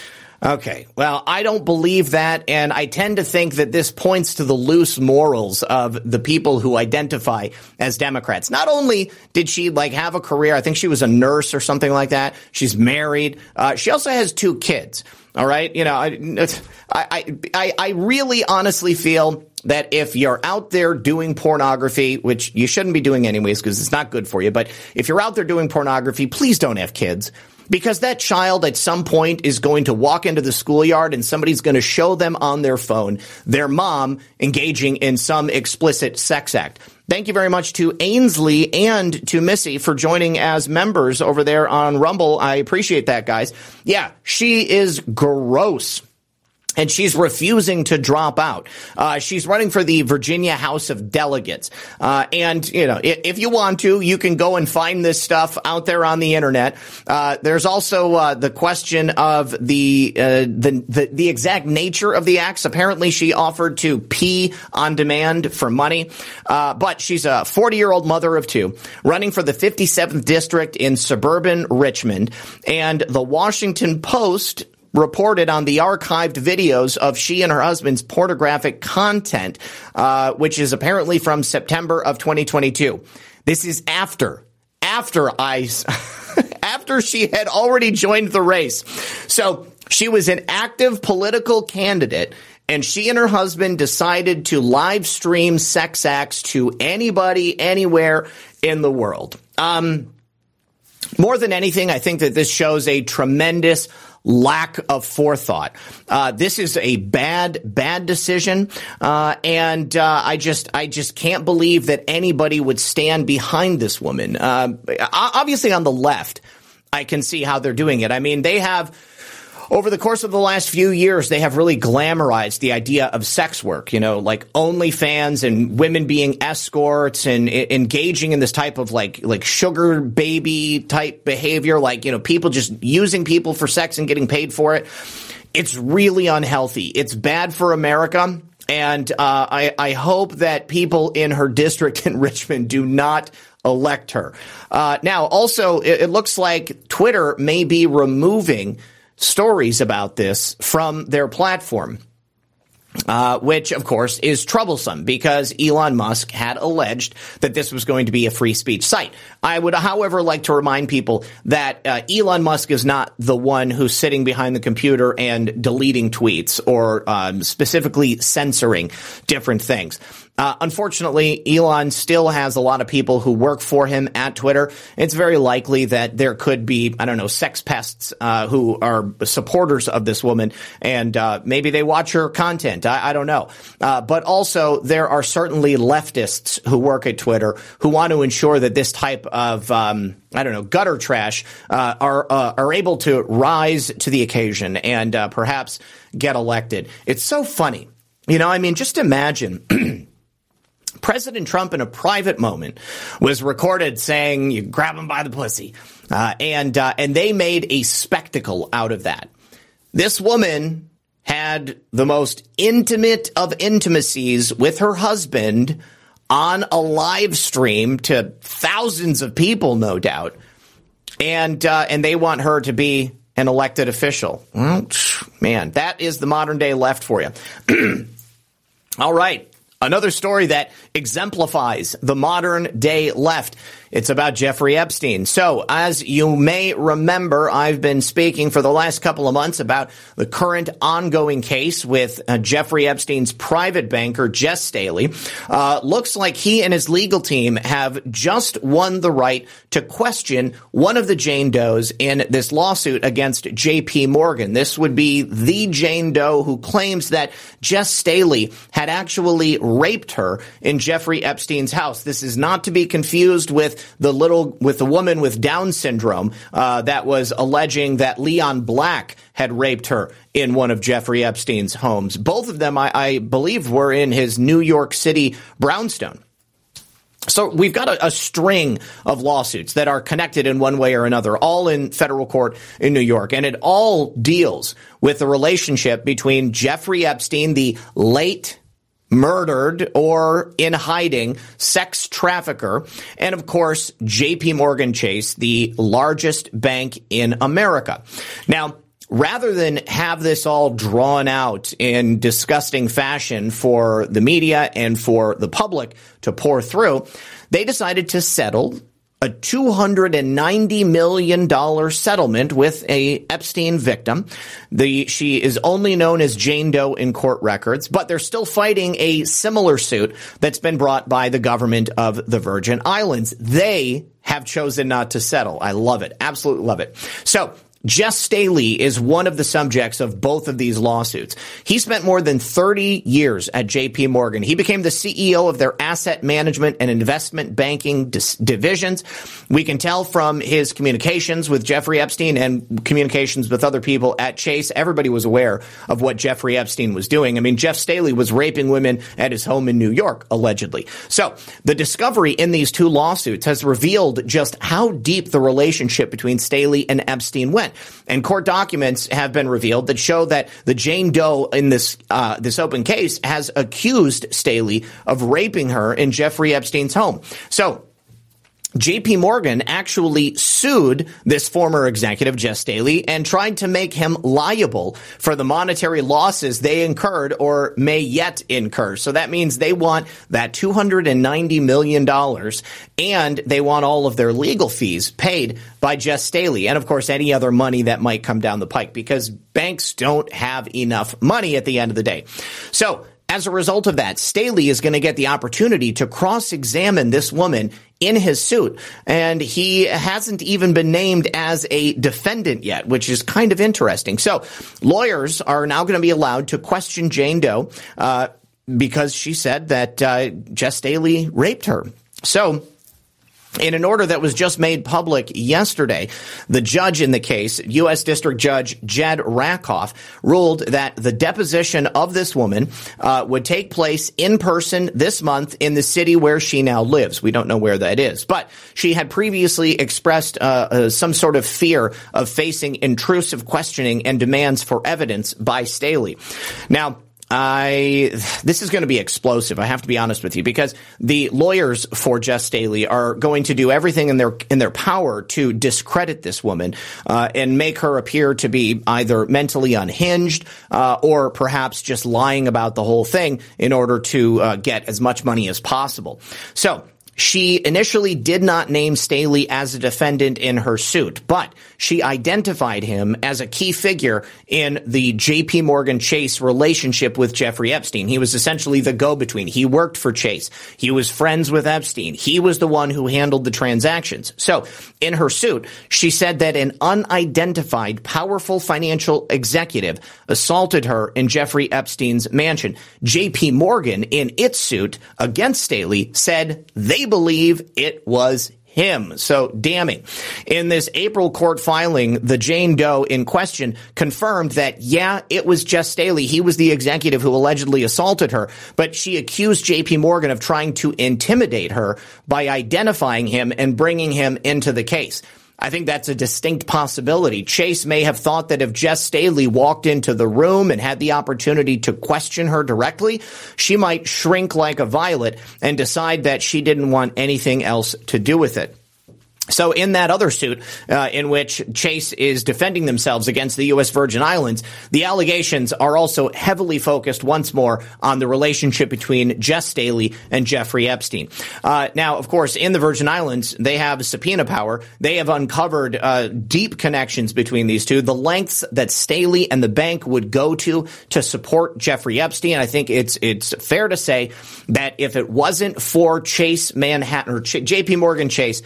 Okay, well, I don't believe that, and I tend to think that this points to the loose morals of the people who identify as Democrats. Not only did she have a career, I think she was a nurse or something like that. She's married. She also has 2 kids. All right, I really honestly feel that if you're out there doing pornography, which you shouldn't be doing anyways because it's not good for you, but if you're out there doing pornography, please don't have kids. Because that child at some point is going to walk into the schoolyard and somebody's going to show them on their phone their mom engaging in some explicit sex act. Thank you very much to Ainsley and to Missy for joining as members over there on Rumble. I appreciate that, guys. Yeah, she is gross. And she's refusing to drop out. She's running for the Virginia House of Delegates. If you want to, you can go and find this stuff out there on the internet. There's also the question of the exact nature of the acts. Apparently, she offered to pee on demand for money. But she's a 40-year-old mother of 2, running for the 57th district in suburban Richmond. And the Washington Post reported on the archived videos of she and her husband's pornographic content, which is apparently from September of 2022. This is after she had already joined the race. So she was an active political candidate, and she and her husband decided to live stream sex acts to anybody, anywhere in the world. More than anything, I think that this shows a tremendous lack of forethought. This is a bad decision. I just can't believe that anybody would stand behind this woman. Obviously on the left, I can see how they're doing it. I mean, they have, over the course of the last few years, they have really glamorized the idea of sex work, you know, like OnlyFans and women being escorts and engaging in this type of like sugar baby type behavior, like, you know, people just using people for sex and getting paid for it. It's really unhealthy. It's bad for America. And I hope that people in her district in Richmond do not elect her. Now, also, it looks like Twitter may be removing stories about this from their platform, which, of course, is troublesome because Elon Musk had alleged that this was going to be a free speech site. I would, however, like to remind people that Elon Musk is not the one who's sitting behind the computer and deleting tweets or specifically censoring different things. Unfortunately, Elon still has a lot of people who work for him at Twitter. It's very likely that there could be, I don't know, sex pests who are supporters of this woman, and maybe they watch her content. I don't know. But also, there are certainly leftists who work at Twitter who want to ensure that this type of gutter trash are able to rise to the occasion and perhaps get elected. It's so funny. You know, I mean, just imagine President Trump in a private moment was recorded saying, "You grab him by the pussy." And they made a spectacle out of that. This woman had the most intimate of intimacies with her husband on a live stream to thousands of people, no doubt. And they want her to be an elected official. Man, that is the modern day left for you. All right. Another story that exemplifies the modern day left. It's about Jeffrey Epstein. So as you may remember, I've been speaking for the last couple of months about the current ongoing case with Jeffrey Epstein's private banker, Jes Staley. Looks like he and his legal team have just won the right to question one of the Jane Does in this lawsuit against JPMorgan. This would be the Jane Doe who claims that Jes Staley had actually raped her in Jeffrey Epstein's house. This is not to be confused with the woman with Down syndrome that was alleging that Leon Black had raped her in one of Jeffrey Epstein's homes. Both of them, I believe, were in his New York City brownstone. So we've got a string of lawsuits that are connected in one way or another, all in federal court in New York. And it all deals with the relationship between Jeffrey Epstein, the late murdered or in hiding sex trafficker, and of course, JPMorgan Chase, the largest bank in America. Now, rather than have this all drawn out in disgusting fashion for the media and for the public to pour through, they decided to settle a $290 million settlement with a Epstein victim. She is only known as Jane Doe in court records, but they're still fighting a similar suit that's been brought by the government of the Virgin Islands. They have chosen not to settle. I love it. Absolutely love it. So Jes Staley is one of the subjects of both of these lawsuits. He spent more than 30 years at J.P. Morgan. He became the CEO of their asset management and investment banking divisions. We can tell from his communications with Jeffrey Epstein and communications with other people at Chase. Everybody was aware of what Jeffrey Epstein was doing. I mean, Jes Staley was raping women at his home in New York, allegedly. So the discovery in these two lawsuits has revealed just how deep the relationship between Staley and Epstein went. And court documents have been revealed that show that the Jane Doe in this open case has accused Staley of raping her in Jeffrey Epstein's home. So JPMorgan actually sued this former executive, Jes Staley, and tried to make him liable for the monetary losses they incurred or may yet incur. So that means they want that $290 million and they want all of their legal fees paid by Jes Staley. And of course, any other money that might come down the pike because banks don't have enough money at the end of the day. So as a result of that, Staley is going to get the opportunity to cross-examine this woman in his suit, and he hasn't even been named as a defendant yet, which is kind of interesting. So lawyers are now going to be allowed to question Jane Doe because she said that Jes Staley raped her. So in an order that was just made public yesterday, the judge in the case, U.S. District Judge Jed Rakoff, ruled that the deposition of this woman would take place in person this month in the city where she now lives. We don't know where that is, but she had previously expressed some sort of fear of facing intrusive questioning and demands for evidence by Staley. Now, this is going to be explosive. I have to be honest with you, because the lawyers for Jes Staley are going to do everything in their power to discredit this woman and make her appear to be either mentally unhinged or perhaps just lying about the whole thing in order to get as much money as possible. So she initially did not name Staley as a defendant in her suit, but she identified him as a key figure in the JPMorgan Chase relationship with Jeffrey Epstein. He was essentially the go-between. He worked for Chase. He was friends with Epstein. He was the one who handled the transactions. So in her suit, she said that an unidentified, powerful financial executive assaulted her in Jeffrey Epstein's mansion. JPMorgan, in its suit against Staley, said they believe it was him. So damning. In this April court filing, the Jane Doe in question confirmed that, yeah, it was Jes Staley. He was the executive who allegedly assaulted her, but she accused JPMorgan of trying to intimidate her by identifying him and bringing him into the case. I think that's a distinct possibility. Chase may have thought that if Jes Staley walked into the room and had the opportunity to question her directly, she might shrink like a violet and decide that she didn't want anything else to do with it. So in that other suit in which Chase is defending themselves against the U.S. Virgin Islands, the allegations are also heavily focused once more on the relationship between Jes Staley and Jeffrey Epstein. Now, of course, in the Virgin Islands, they have subpoena power. They have uncovered deep connections between these two, the lengths that Staley and the bank would go to support Jeffrey Epstein. I think it's fair to say that if it wasn't for Chase Manhattan or JPMorgan Chase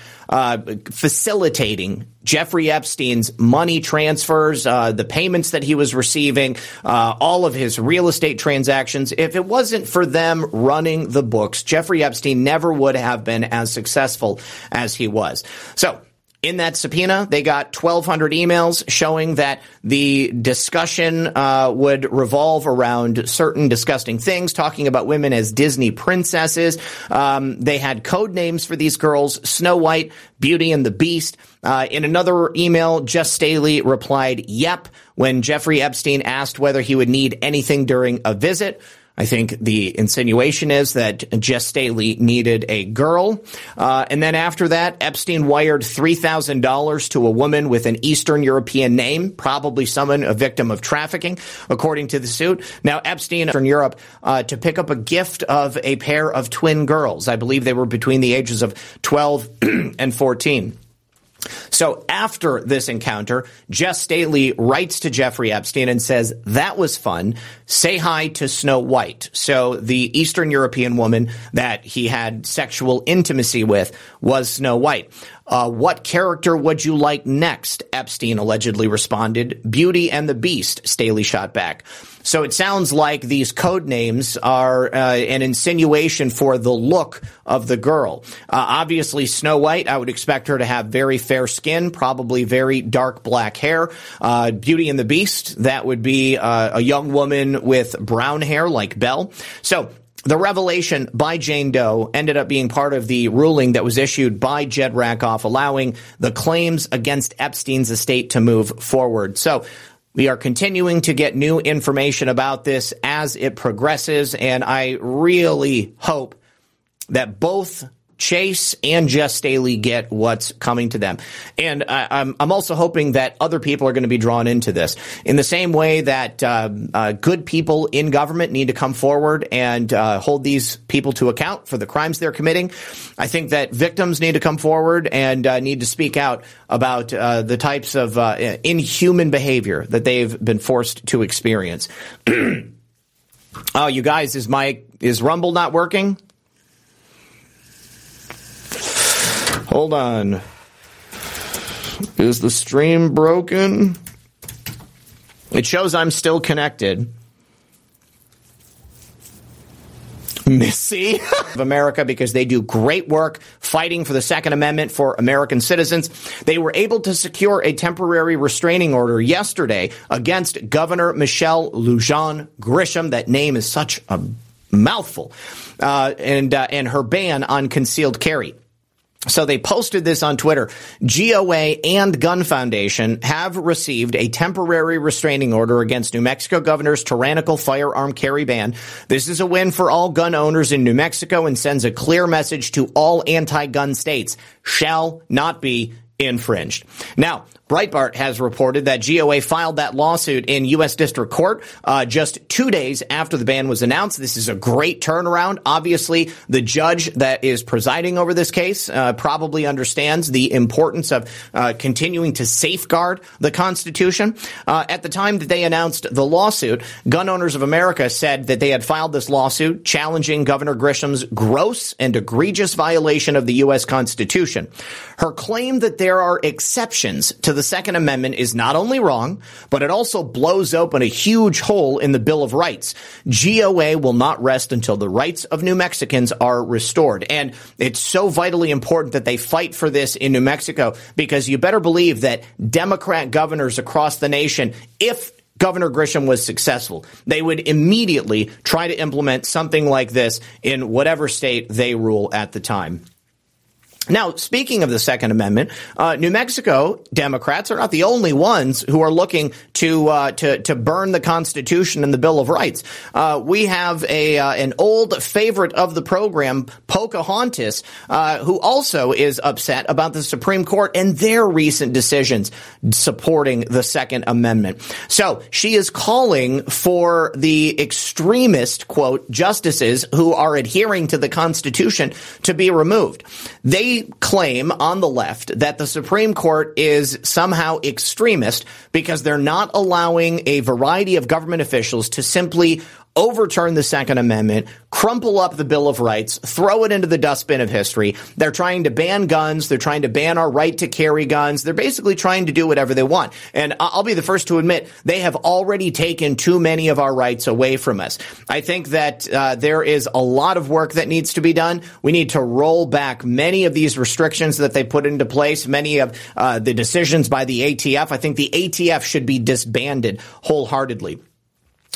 facilitating Jeffrey Epstein's money transfers, the payments that he was receiving, all of his real estate transactions, if it wasn't for them running the books, Jeffrey Epstein never would have been as successful as he was. So in that subpoena, they got 1,200 emails showing that the discussion would revolve around certain disgusting things, talking about women as Disney princesses. They had code names for these girls: Snow White, Beauty and the Beast. In another email, Jes Staley replied, "Yep," when Jeffrey Epstein asked whether he would need anything during a visit. I think the insinuation is that Jes Staley needed a girl. And then after that, Epstein wired $3,000 to a woman with an Eastern European name, probably someone, a victim of trafficking, according to the suit. Now, Epstein from Europe to pick up a gift of a pair of twin girls. I believe they were between the ages of 12 and 14. So after this encounter, Jes Staley writes to Jeffrey Epstein and says, "That was fun. Say hi to Snow White." So the Eastern European woman that he had sexual intimacy with was Snow White. "What character would you like next?" Epstein allegedly responded. "Beauty and the Beast," Staley shot back. So it sounds like these code names are an insinuation for the look of the girl. Obviously, Snow White, I would expect her to have very fair skin, probably very dark black hair. Beauty and the Beast, that would be a young woman with brown hair like Belle. So the revelation by Jane Doe ended up being part of the ruling that was issued by Jed Rakoff, allowing the claims against Epstein's estate to move forward. So we are continuing to get new information about this as it progresses, and I really hope that both Chase and Jes Staley get what's coming to them. And I'm also hoping that other people are going to be drawn into this in the same way that good people in government need to come forward and hold these people to account for the crimes they're committing. I think that victims need to come forward and need to speak out about the types of inhuman behavior that they've been forced to experience. Oh, you guys, is Rumble not working? Hold on. Is the stream broken? It shows I'm still connected. Missy of America, because they do great work fighting for the Second Amendment for American citizens. They were able to secure a temporary restraining order yesterday against Governor Michelle Lujan Grisham. That name is such a mouthful. And her ban on concealed carry. So they posted this on Twitter. GOA and Gun Foundation have received a temporary restraining order against New Mexico governor's tyrannical firearm carry ban. This is a win for all gun owners in New Mexico and sends a clear message to all anti-gun states. Shall not be infringed. Now, Breitbart has reported that GOA filed that lawsuit in U.S. District Court just 2 days after the ban was announced. This is a great turnaround. Obviously, the judge that is presiding over this case probably understands the importance of continuing to safeguard the Constitution. At the time that they announced the lawsuit, Gun Owners of America said that they had filed this lawsuit challenging Governor Grisham's gross and egregious violation of the U.S. Constitution. Her claim that there are exceptions to the Second Amendment is not only wrong, but it also blows open a huge hole in the Bill of Rights. GOA will not rest until the rights of New Mexicans are restored. And it's so vitally important that they fight for this in New Mexico, because you better believe that Democrat governors across the nation, if Governor Grisham was successful, they would immediately try to implement something like this in whatever state they rule at the time. Now, speaking of the Second Amendment, New Mexico Democrats are not the only ones who are looking to burn the Constitution and the Bill of Rights. We have an old favorite of the program, Pocahontas, who also is upset about the Supreme Court and their recent decisions supporting the Second Amendment. So she is calling for the extremist, quote, justices who are adhering to the Constitution to be removed. They claim on the left that the Supreme Court is somehow extremist because they're not allowing a variety of government officials to simply overturn the Second Amendment, crumple up the Bill of Rights, throw it into the dustbin of history. They're trying to ban guns. They're trying to ban our right to carry guns. They're basically trying to do whatever they want. And I'll be the first to admit they have already taken too many of our rights away from us. I think that there is a lot of work that needs to be done. We need to roll back many of these restrictions that they put into place, many of the decisions by the ATF. I think the ATF should be disbanded wholeheartedly.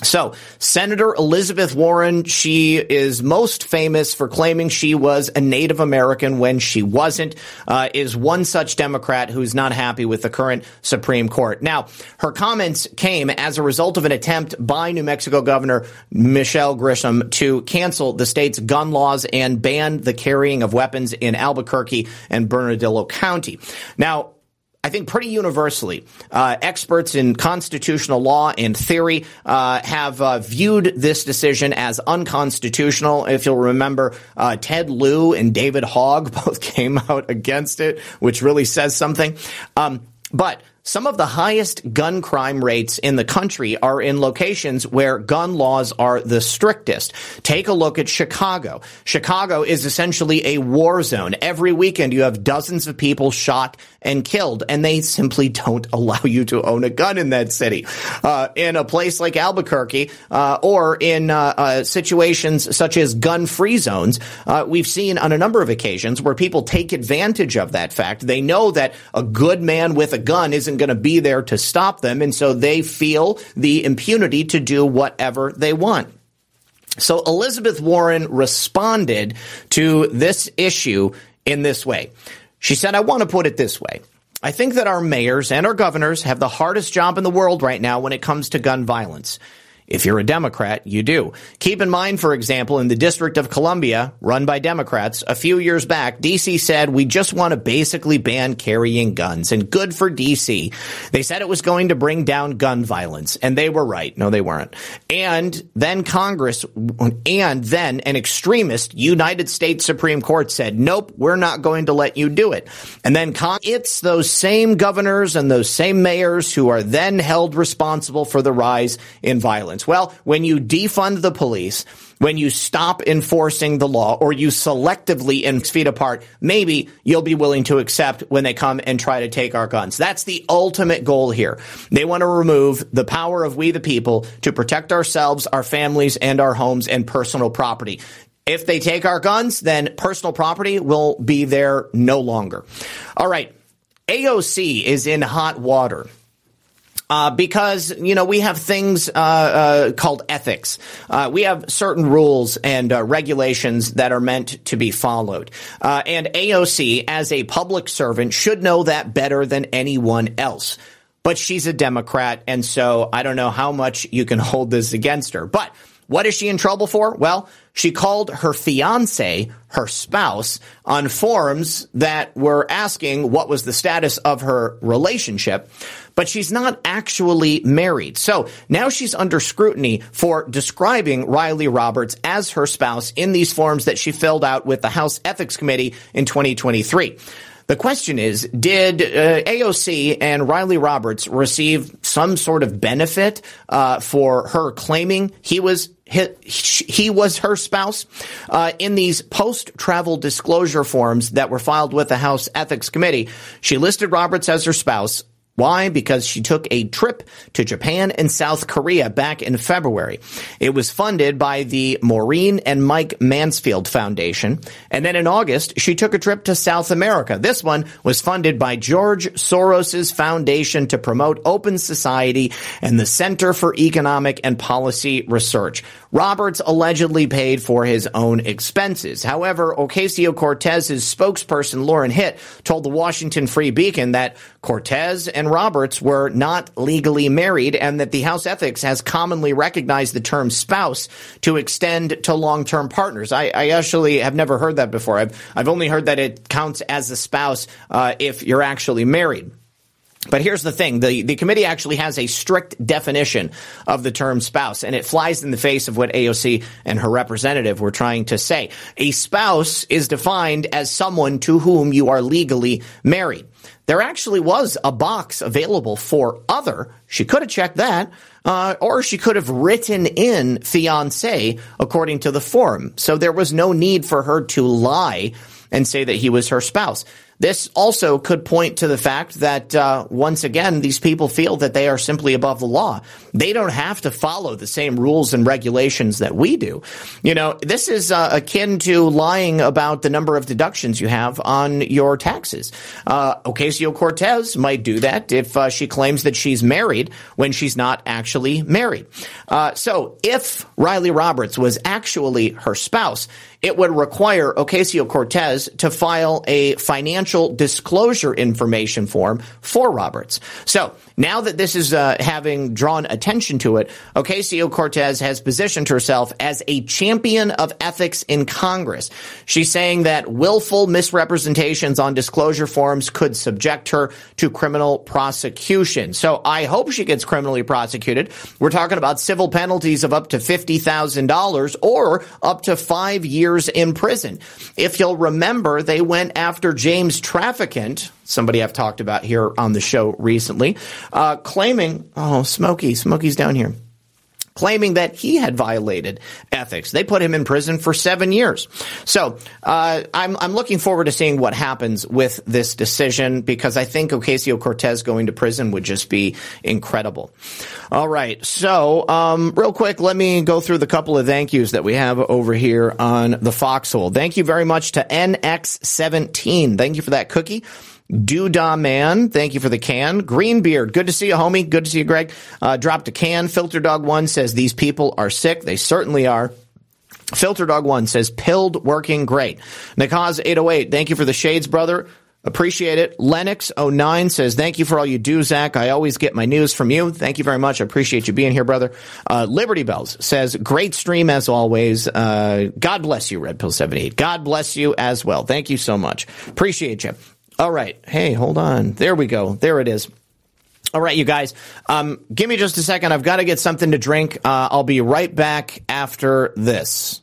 So, Senator Elizabeth Warren, she is most famous for claiming she was a Native American when she wasn't, is one such Democrat who's not happy with the current Supreme Court. Now, her comments came as a result of an attempt by New Mexico Governor Michelle Grisham to cancel the state's gun laws and ban the carrying of weapons in Albuquerque and Bernardino County. Now, I think pretty universally, experts in constitutional law and theory have viewed this decision as unconstitutional. If you'll remember, Ted Lieu and David Hogg both came out against it, which really says something. But some of the highest gun crime rates in the country are in locations where gun laws are the strictest. Take a look at Chicago. Chicago is essentially a war zone. Every weekend you have dozens of people shot and killed, and they simply don't allow you to own a gun in that city. In a place like Albuquerque, or in situations such as gun-free zones, we've seen on a number of occasions where people take advantage of that fact. They know that a good man with a gun isn't going to be there to stop them, and so they feel the impunity to do whatever they want. So Elizabeth Warren responded to this issue in this way. She said, I want to put it this way. I think that our mayors and our governors have the hardest job in the world right now when it comes to gun violence. If you're a Democrat, you do. Keep in mind, for example, in the District of Columbia, run by Democrats, a few years back, D.C. said, we just want to basically ban carrying guns. And good for D.C. They said it was going to bring down gun violence. And they were right. No, they weren't. And then Congress, and then an extremist United States Supreme Court said, nope, we're not going to let you do it. And then it's those same governors and those same mayors who are then held responsible for the rise in violence. Well, when you defund the police, when you stop enforcing the law, or you selectively and feet apart, maybe you'll be willing to accept when they come and try to take our guns. That's the ultimate goal here. They want to remove the power of we the people to protect ourselves, our families, and our homes and personal property. If they take our guns, then personal property will be there no longer. All right. AOC is in hot water. Because, you know, we have things called ethics. We have certain rules and regulations that are meant to be followed. And AOC, as a public servant, should know that better than anyone else. But she's a Democrat, and so I don't know how much you can hold this against her. But what is she in trouble for? Well, she called her fiance her spouse on forums that were asking what was the status of her relationship, but she's not actually married. So now she's under scrutiny for describing Riley Roberts as her spouse in these forms that she filled out with the House Ethics Committee in 2023. The question is, did AOC and Riley Roberts receive some sort of benefit for her claiming he was her spouse in these post-travel disclosure forms that were filed with the House Ethics Committee? She listed Roberts as her spouse. Why? Because she took a trip to Japan and South Korea back in February. It was funded by the Maureen and Mike Mansfield Foundation. And then in August, she took a trip to South America. This one was funded by George Soros's foundation to promote open society and the Center for Economic and Policy Research. Roberts allegedly paid for his own expenses. However, Ocasio-Cortez's spokesperson, Lauren Hitt, told the Washington Free Beacon that Cortez and Roberts were not legally married and that the House Ethics has commonly recognized the term spouse to extend to long-term partners. I actually have never heard that before. I've only heard that it counts as a spouse if you're actually married. But here's the thing. The committee actually has a strict definition of the term spouse, and it flies in the face of what AOC and her representative were trying to say. A spouse is defined as someone to whom you are legally married. There actually was a box available for other. She could have checked that, or she could have written in fiancé according to the forum. So there was no need for her to lie and say that he was her spouse. This also could point to the fact that, once again, these people feel that they are simply above the law. They don't have to follow the same rules and regulations that we do. You know, this is akin to lying about the number of deductions you have on your taxes. Ocasio-Cortez might do that if she claims that she's married when she's not actually married. So if Riley Roberts was actually her spouse, it would require Ocasio-Cortez to file a financial disclosure information form for Roberts. So now that this is having drawn attention to it, Ocasio-Cortez has positioned herself as a champion of ethics in Congress. She's saying that willful misrepresentations on disclosure forms could subject her to criminal prosecution. So I hope she gets criminally prosecuted. We're talking about civil penalties of up to $50,000 or up to 5 years in prison. If you'll remember, they went after James Trafficant, somebody I've talked about here on the show recently, claiming, Smokey's down here, claiming that he had violated ethics. They put him in prison for 7 years. So I'm looking forward to seeing what happens with this decision, because I think Ocasio-Cortez going to prison would just be incredible. All right. So real quick, let me go through the couple of thank yous that we have over here on the Foxhole. Thank you very much to NX17. Thank you for that cookie. Doodah Man, thank you for the can. Greenbeard, good to see you, homie. Good to see you, Greg. Dropped a can. Filter Dog 1 says these people are sick. They certainly are. Filter Dog 1 says pilled working great. Nakaz 808, thank you for the shades, brother. Appreciate it. Lennox09 says, thank you for all you do, Zach. I always get my news from you. Thank you very much. I appreciate you being here, brother. Liberty Bells says, great stream as always. God bless you, Red Pill 78. God bless you as well. Thank you so much. Appreciate you. All right. Hey, hold on. There we go. There it is. All right, you guys, give me just a second. I've got to get something to drink. I'll be right back after this.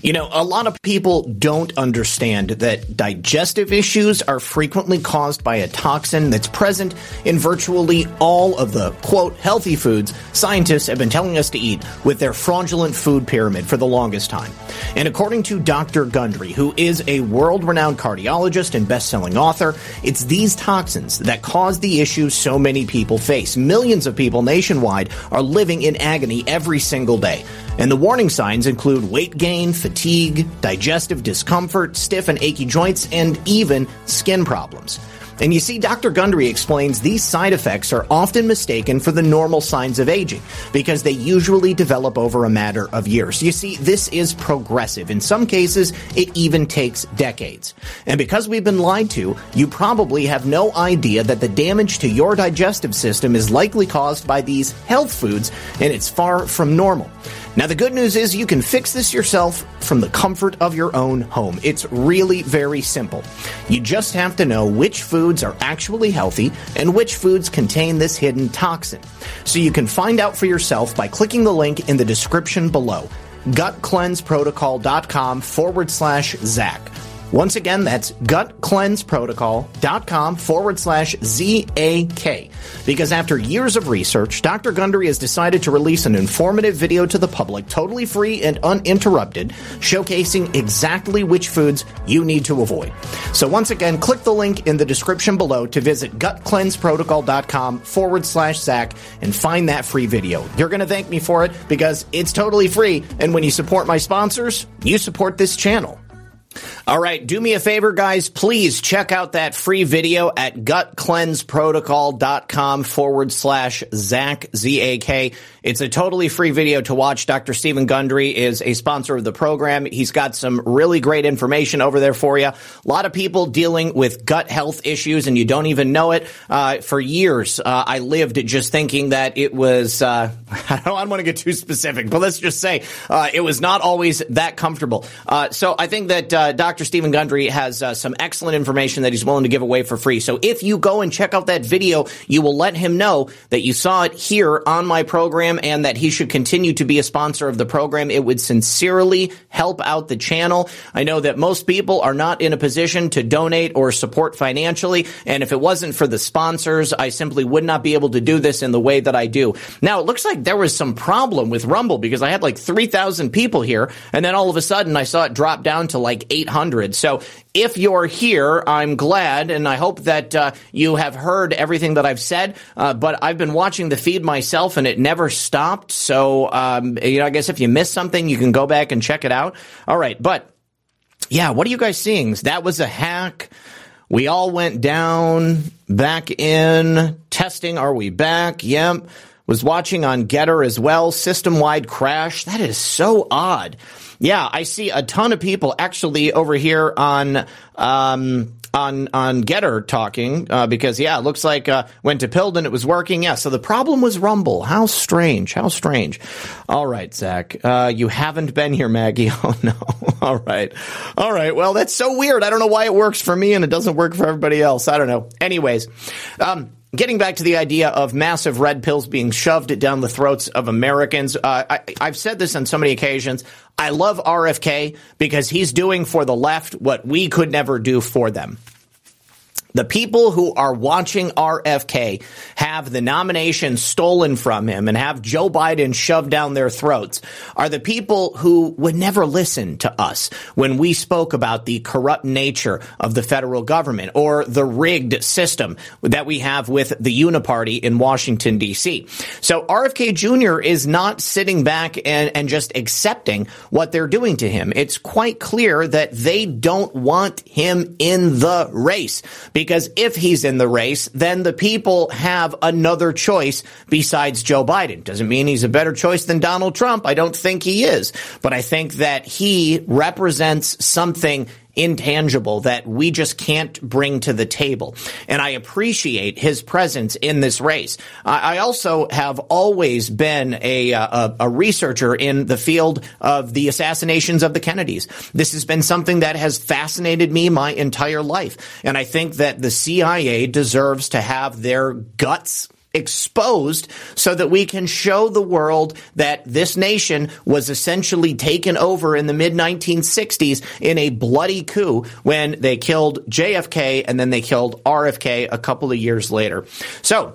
You know, a lot of people don't understand that digestive issues are frequently caused by a toxin that's present in virtually all of the, quote, healthy foods scientists have been telling us to eat with their fraudulent food pyramid for the longest time. And according to Dr. Gundry, who is a world-renowned cardiologist and best-selling author, it's these toxins that cause the issues so many people face. Millions of people nationwide are living in agony every single day. And the warning signs include weight gain, fatigue, digestive discomfort, stiff and achy joints, and even skin problems. And you see, Dr. Gundry explains these side effects are often mistaken for the normal signs of aging because they usually develop over a matter of years. You see, this is progressive. In some cases, it even takes decades. And because we've been lied to, you probably have no idea that the damage to your digestive system is likely caused by these health foods, and it's far from normal. Now, the good news is you can fix this yourself from the comfort of your own home. It's really very simple. You just have to know which foods are actually healthy and which foods contain this hidden toxin. So you can find out for yourself by clicking the link in the description below, gutcleanseprotocol.com/Zach. Once again, that's gutcleanseprotocol.com/ZAK. Because after years of research, Dr. Gundry has decided to release an informative video to the public, totally free and uninterrupted, showcasing exactly which foods you need to avoid. So once again, click the link in the description below to visit gutcleanseprotocol.com/Zach and find that free video. You're going to thank me for it because it's totally free. And when you support my sponsors, you support this channel. All right, do me a favor, guys. Please check out that free video at gutcleanseprotocol.com/Zach. It's a totally free video to watch. Dr. Stephen Gundry is a sponsor of the program. He's got some really great information over there for you. A lot of people dealing with gut health issues, and you don't even know it. For years, I lived just thinking that it was I don't want to get too specific, but let's just say it was not always that comfortable. So I think that Dr. Stephen Gundry has some excellent information that he's willing to give away for free. So if you go and check out that video, you will let him know that you saw it here on my program and that he should continue to be a sponsor of the program. It would sincerely help out the channel. I know that most people are not in a position to donate or support financially, and if it wasn't for the sponsors, I simply would not be able to do this in the way that I do. Now, it looks like there was some problem with Rumble because I had like 3,000 people here, and then all of a sudden I saw it drop down to like 800. So if you're here, I'm glad, and I hope that you have heard everything that I've said, but I've been watching the feed myself, and it never stopped, so I guess if you missed something, you can go back and check it out. All right, but yeah, what are you guys seeing? That was a hack. We all went down, back in, testing, are we back? Yep. Was watching on Gettr as well, system-wide crash. That is so odd. Yeah, I see a ton of people actually over here on Gettr talking because, yeah, it looks like went to Pilled and it was working. Yeah, so the problem was Rumble. How strange. How strange. All right, Zach. You haven't been here, Maggie. Oh, no. All right. All right. Well, that's so weird. I don't know why it works for me and it doesn't work for everybody else. I don't know. Anyways, getting back to the idea of massive red pills being shoved down the throats of Americans, I've said this on so many occasions. I love RFK because he's doing for the left what we could never do for them. The people who are watching RFK have the nomination stolen from him and have Joe Biden shoved down their throats are the people who would never listen to us when we spoke about the corrupt nature of the federal government or the rigged system that we have with the Uniparty in Washington, D.C. So RFK Jr. is not sitting back and just accepting what they're doing to him. It's quite clear that they don't want him in the race. Because if he's in the race, then the people have another choice besides Joe Biden. Doesn't mean he's a better choice than Donald Trump. I don't think he is. But I think that he represents something intangible that we just can't bring to the table. And I appreciate his presence in this race. I also have always been a researcher in the field of the assassinations of the Kennedys. This has been something that has fascinated me my entire life. And I think that the CIA deserves to have their guts exposed so that we can show the world that this nation was essentially taken over in the mid-1960s in a bloody coup when they killed JFK and then they killed RFK a couple of years later. So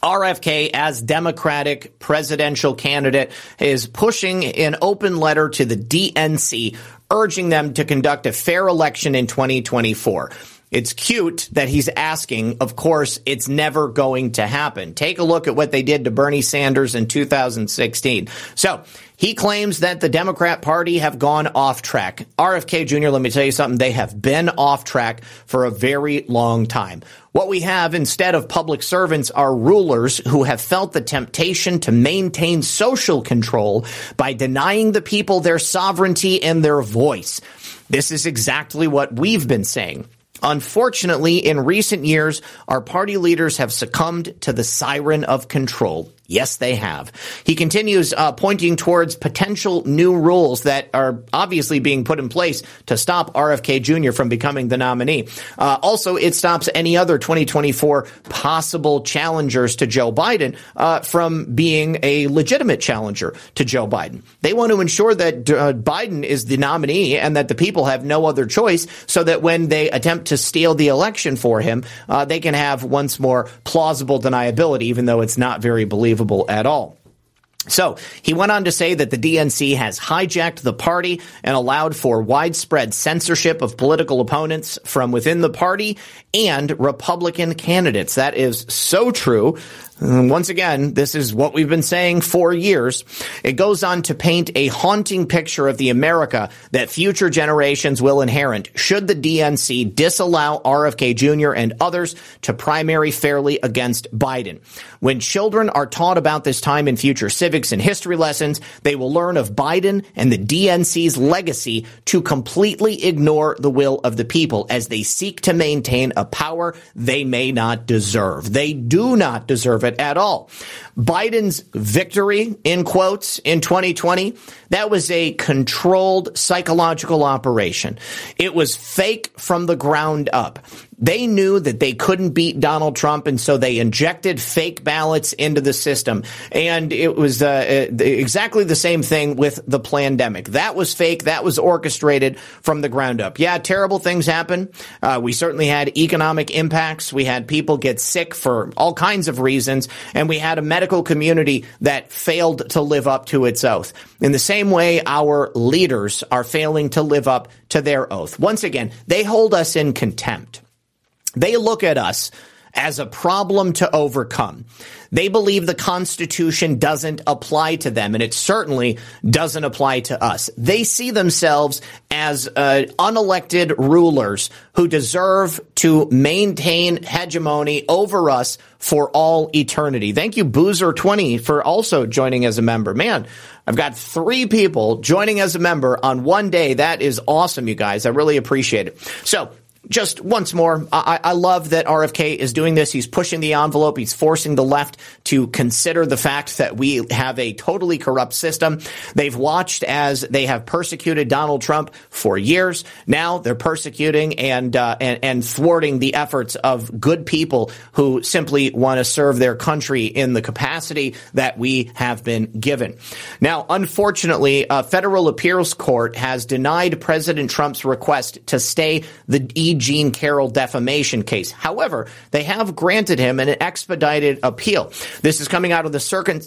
RFK, as Democratic presidential candidate, is pushing an open letter to the DNC, urging them to conduct a fair election in 2024. It's cute that he's asking. Of course, it's never going to happen. Take a look at what they did to Bernie Sanders in 2016. So he claims that the Democrat Party have gone off track. RFK Jr., let me tell you something. They have been off track for a very long time. What we have instead of public servants are rulers who have felt the temptation to maintain social control by denying the people their sovereignty and their voice. This is exactly what we've been saying. Unfortunately, in recent years, our party leaders have succumbed to the siren of control. Yes, they have. He continues pointing towards potential new rules that are obviously being put in place to stop RFK Jr. from becoming the nominee. Also, it stops any other 2024 possible challengers to Joe Biden from being a legitimate challenger to Joe Biden. They want to ensure that Biden is the nominee and that the people have no other choice so that when they attempt to steal the election for him, they can have once more plausible deniability, even though it's not very believable at all. So he went on to say that the DNC has hijacked the party and allowed for widespread censorship of political opponents from within the party and Republican candidates. That is so true. Once again, this is what we've been saying for years. It goes on to paint a haunting picture of the America that future generations will inherit should the DNC disallow RFK Jr. and others to primary fairly against Biden. When children are taught about this time in future civics and history lessons, they will learn of Biden and the DNC's legacy to completely ignore the will of the people as they seek to maintain a power they may not deserve. They do not deserve it at all. Biden's victory, in quotes, in 2020, that was a controlled psychological operation. It was fake from the ground up. They knew that they couldn't beat Donald Trump, and so they injected fake ballots into the system. And it was exactly the same thing with the pandemic. That was fake. That was orchestrated from the ground up. Yeah, terrible things happen. We certainly had economic impacts. We had people get sick for all kinds of reasons, and we had a medical community that failed to live up to its oath. In the same way, our leaders are failing to live up to their oath. Once again, they hold us in contempt. They look at us as a problem to overcome. They believe the Constitution doesn't apply to them, and it certainly doesn't apply to us. They see themselves as unelected rulers who deserve to maintain hegemony over us for all eternity. Thank you, Boozer20, for also joining as a member. Man, I've got three people joining as a member on one day. That is awesome, you guys. I really appreciate it. So, just once more, I love that RFK is doing this. He's pushing the envelope. He's forcing the left to consider the fact that we have a totally corrupt system. They've watched as they have persecuted Donald Trump for years. Now they're persecuting and thwarting the efforts of good people who simply want to serve their country in the capacity that we have been given. Now, unfortunately, a federal appeals court has denied President Trump's request to stay the E. Jean Carroll defamation case. However, they have granted him an expedited appeal. This is coming out of the Second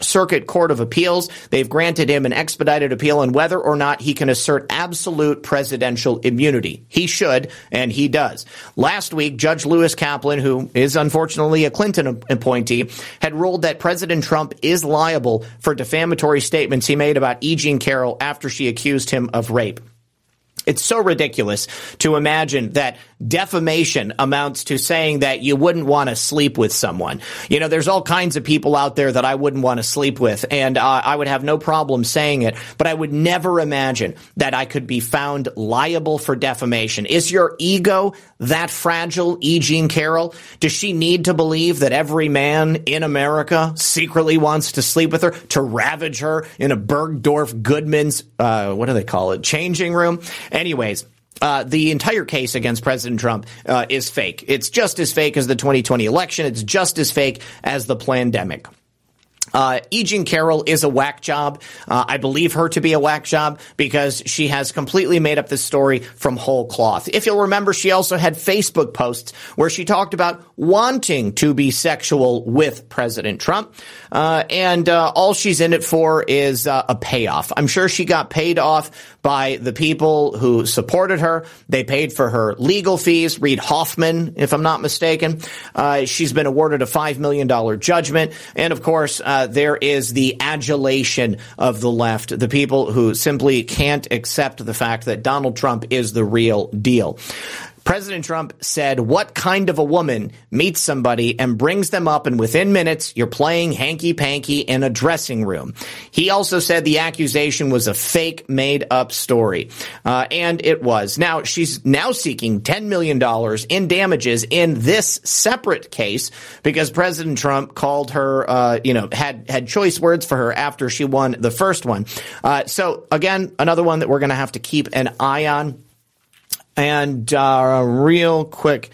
Circuit Court of Appeals. They've granted him an expedited appeal on whether or not he can assert absolute presidential immunity. He should, and he does. Last week, Judge Lewis Kaplan, who is unfortunately a Clinton appointee, had ruled that President Trump is liable for defamatory statements he made about E. Jean Carroll after she accused him of rape. It's so ridiculous to imagine that defamation amounts to saying that you wouldn't want to sleep with someone. You know, there's all kinds of people out there that I wouldn't want to sleep with, and I would have no problem saying it, but I would never imagine that I could be found liable for defamation. Is your ego that fragile, E. Jean Carroll? Does she need to believe that every man in America secretly wants to sleep with her, to ravage her in a Bergdorf Goodman's, what do they call it, changing room? Anyways, the entire case against President Trump is fake. It's just as fake as the 2020 election. It's just as fake as the pandemic. E. Jean Carroll is a whack job. I believe her to be a whack job because she has completely made up this story from whole cloth. If you'll remember, she also had Facebook posts where she talked about wanting to be sexual with President Trump. And all she's in it for is a payoff. I'm sure she got paid off by the people who supported her. They paid for her legal fees. Reid Hoffman, if I'm not mistaken. She's been awarded a $5 million judgment. And of course, there is the adulation of the left, the people who simply can't accept the fact that Donald Trump is the real deal. President Trump said, what kind of a woman meets somebody and brings them up and within minutes you're playing hanky-panky in a dressing room? He also said the accusation was a fake, made-up story. And it was. Now, she's now seeking $10 million in damages in this separate case because President Trump called her, had choice words for her after she won the first one. So, again, another one that we're going to have to keep an eye on. And real quick,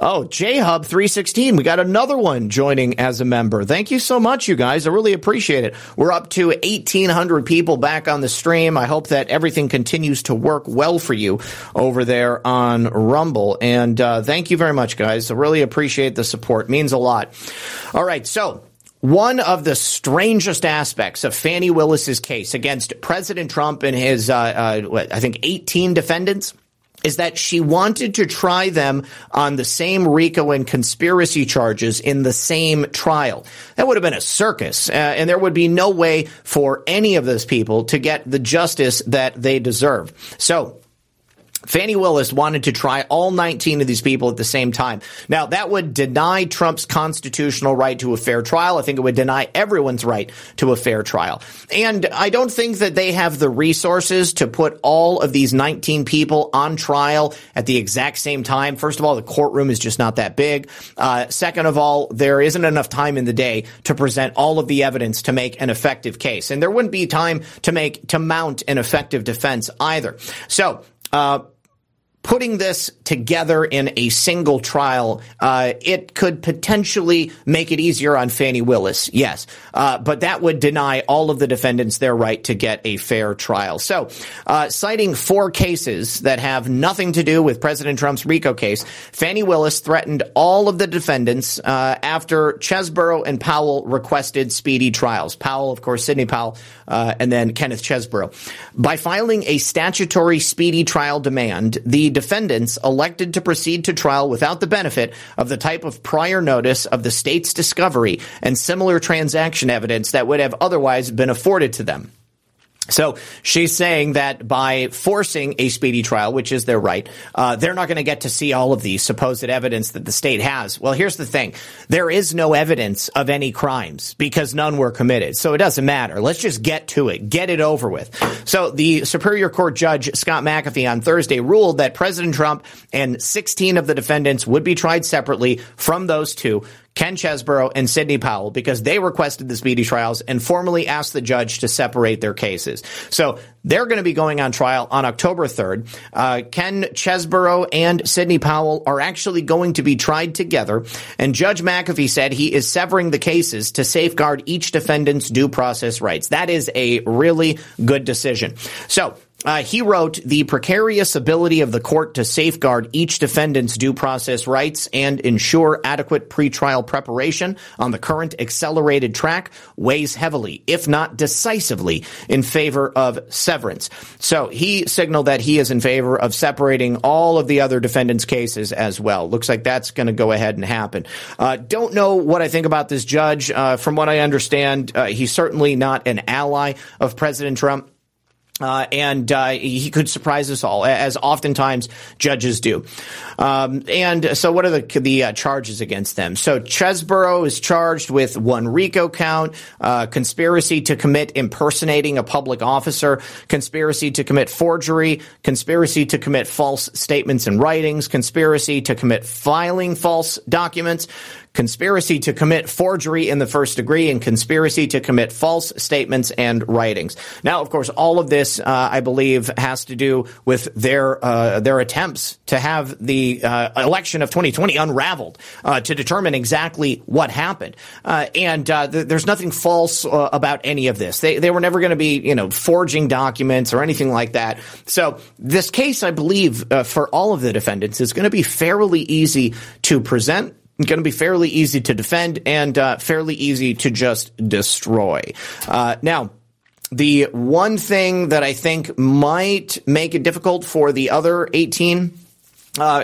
J-Hub 316, we got another one joining as a member. Thank you so much, you guys. I really appreciate it. We're up to 1,800 people back on the stream. I hope that everything continues to work well for you over there on Rumble. And thank you very much, guys. I really appreciate the support. It means a lot. All right, so one of the strangest aspects of Fannie Willis's case against President Trump and his, 18 defendants is that she wanted to try them on the same RICO and conspiracy charges in the same trial. That would have been a circus, and there would be no way for any of those people to get the justice that they deserve. So Fannie Willis wanted to try all 19 of these people at the same time. Now, that would deny Trump's constitutional right to a fair trial. I think it would deny everyone's right to a fair trial. And I don't think that they have the resources to put all of these 19 people on trial at the exact same time. First of all, the courtroom is just not that big. Second of all, there isn't enough time in the day to present all of the evidence to make an effective case. And there wouldn't be time to mount an effective defense either. So, putting this together in a single trial, it could potentially make it easier on Fannie Willis, yes. But that would deny all of the defendants their right to get a fair trial. So, citing four cases that have nothing to do with President Trump's RICO case, Fannie Willis threatened all of the defendants after Chesborough and Powell requested speedy trials. Powell, of course, Sidney Powell, and then Kenneth Chesborough. By filing a statutory speedy trial demand, the defendants elected to proceed to trial without the benefit of the type of prior notice of the state's discovery and similar transaction evidence that would have otherwise been afforded to them. So she's saying that by forcing a speedy trial, which is their right, they're not going to get to see all of the supposed evidence that the state has. Well, here's the thing. There is no evidence of any crimes because none were committed. So it doesn't matter. Let's just get to it. Get it over with. So the Superior Court Judge Scott McAfee on Thursday ruled that President Trump and 16 of the defendants would be tried separately from those two, Ken Chesborough and Sidney Powell, because they requested the speedy trials and formally asked the judge to separate their cases. So they're going to be going on trial on October 3rd. Ken Chesborough and Sidney Powell are actually going to be tried together. And Judge McAfee said he is severing the cases to safeguard each defendant's due process rights. That is a really good decision. So he wrote, the precarious ability of the court to safeguard each defendant's due process rights and ensure adequate pretrial preparation on the current accelerated track weighs heavily, if not decisively, in favor of severance. So he signaled that he is in favor of separating all of the other defendants' cases as well. Looks like that's going to go ahead and happen. Don't know what I think about this judge. From what I understand, he's certainly not an ally of President Trump. And he could surprise us all, as oftentimes judges do. And so what are the charges against them? So Chesborough is charged with one RICO count, conspiracy to commit impersonating a public officer, conspiracy to commit forgery, conspiracy to commit false statements and writings, conspiracy to commit filing false documents, conspiracy to commit forgery in the first degree, and conspiracy to commit false statements and writings. Now, of course, all of this, I believe, has to do with their attempts to have the election of 2020 unraveled to determine exactly what happened. There's nothing false about any of this. They were never going to be, forging documents or anything like that. So this case, I believe, for all of the defendants is going to be fairly easy to present. Going to be fairly easy to defend and fairly easy to just destroy. Now, the one thing that I think might make it difficult for the other 18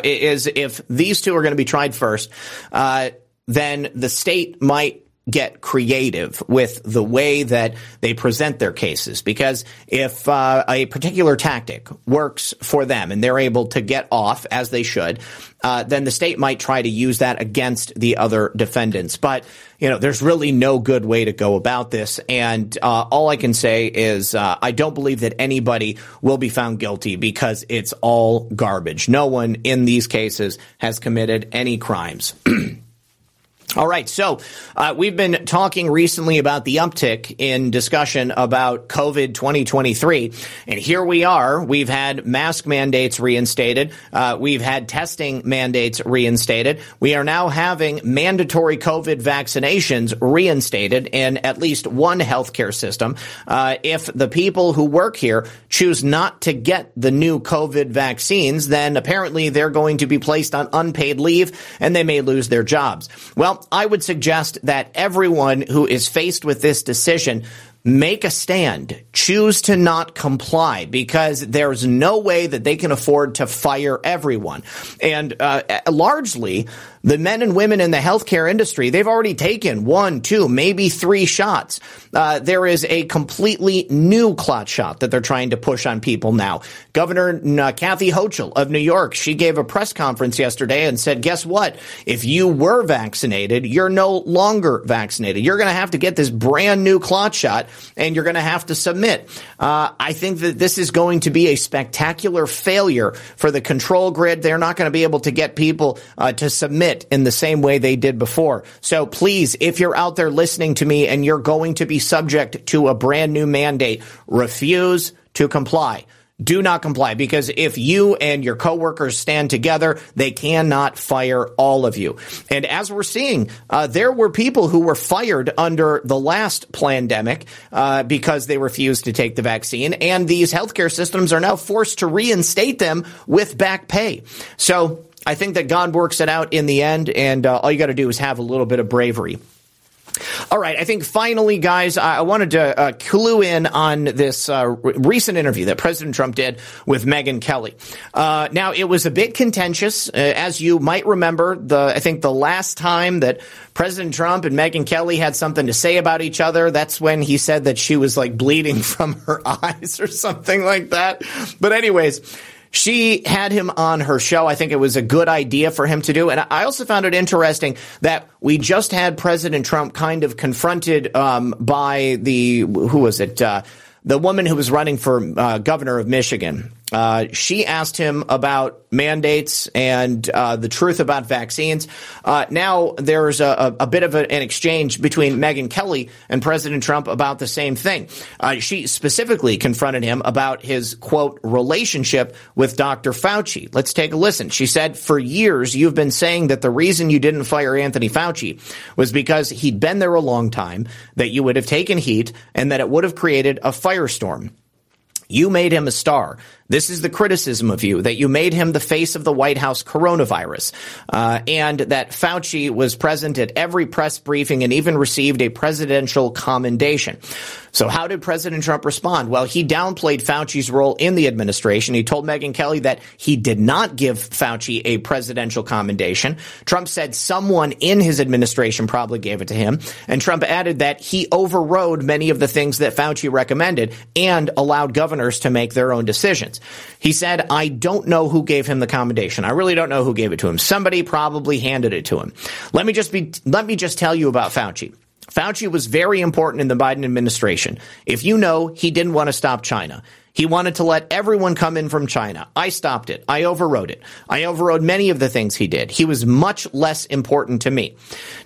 is if these two are going to be tried first, then the state might get creative with the way that they present their cases, because if a particular tactic works for them and they're able to get off as they should, then the state might try to use that against the other defendants. But there's really no good way to go about this, and all I can say is I don't believe that anybody will be found guilty because it's all garbage. No one in these cases has committed any crimes. All right. So we've been talking recently about the uptick in discussion about COVID 2023. And here we are. We've had mask mandates reinstated. We've had testing mandates reinstated. We are now having mandatory COVID vaccinations reinstated in at least one healthcare system. If the people who work here choose not to get the new COVID vaccines, then apparently they're going to be placed on unpaid leave and they may lose their jobs. Well, I would suggest that everyone who is faced with this decision make a stand, choose to not comply, because there's no way that they can afford to fire everyone. And largely, the men and women in the healthcare industry, they've already taken one, two, maybe three shots. There is a completely new clot shot that they're trying to push on people now. Governor Kathy Hochul of New York, she gave a press conference yesterday and said, guess what? If you were vaccinated, you're no longer vaccinated. You're going to have to get this brand new clot shot and you're going to have to submit. I think that this is going to be a spectacular failure for the control grid. They're not going to be able to get people to submit in the same way they did before. So please, if you're out there listening to me and you're going to be subject to a brand new mandate, refuse to comply. Do not comply, because if you and your coworkers stand together, they cannot fire all of you. And as we're seeing, there were people who were fired under the last pandemic because they refused to take the vaccine. And these healthcare systems are now forced to reinstate them with back pay. So I think that God works it out in the end, and all you got to do is have a little bit of bravery. All right. I think finally, guys, I wanted to clue in on this recent interview that President Trump did with Megyn Kelly. Now, it was a bit contentious. As you might remember, I think the last time that President Trump and Megyn Kelly had something to say about each other, that's when he said that she was like bleeding from her eyes or something like that. But anyways, she had him on her show. I think it was a good idea for him to do. And I also found it interesting that we just had President Trump kind of confronted by the woman who was running for governor of Michigan. She asked him about mandates and the truth about vaccines. Now there's a bit of an exchange between Megyn Kelly and President Trump about the same thing. She specifically confronted him about his, quote, relationship with Dr. Fauci. Let's take a listen. She said, for years you've been saying that the reason you didn't fire Anthony Fauci was because he'd been there a long time, that you would have taken heat, and that it would have created a firestorm. You made him a star. This is the criticism of you, that you made him the face of the White House coronavirus, and that Fauci was present at every press briefing and even received a presidential commendation. So how did President Trump respond? Well, he downplayed Fauci's role in the administration. He told Megyn Kelly that he did not give Fauci a presidential commendation. Trump said someone in his administration probably gave it to him. And Trump added that he overrode many of the things that Fauci recommended and allowed governors to make their own decisions. He said, I don't know who gave him the commendation. I really don't know who gave it to him. Somebody probably handed it to him. Let me just tell you about Fauci. Fauci was very important in the Biden administration. If you know, he didn't want to stop China. He wanted to let everyone come in from China. I stopped it. I overrode it. I overrode many of the things he did. He was much less important to me.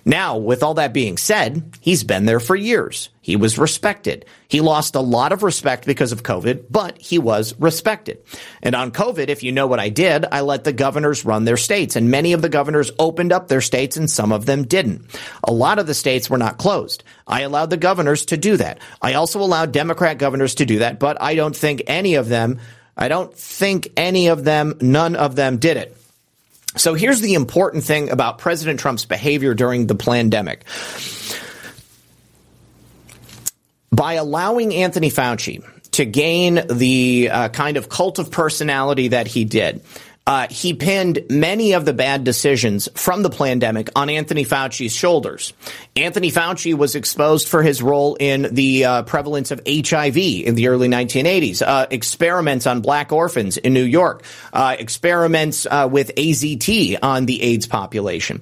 Now, with all that being said, he's been there for years. He was respected. He lost a lot of respect because of COVID, but he was respected. And on COVID, if you know what I did, I let the governors run their states, and many of the governors opened up their states and some of them didn't. A lot of the states were not closed. I allowed the governors to do that. I also allowed Democrat governors to do that, but I don't think any of them, none of them did it. So here's the important thing about President Trump's behavior during the pandemic. By allowing Anthony Fauci to gain the kind of cult of personality that he did, he pinned many of the bad decisions from the pandemic on Anthony Fauci's shoulders. Anthony Fauci was exposed for his role in the prevalence of HIV in the early 1980s, experiments on black orphans in New York, experiments with AZT on the AIDS population.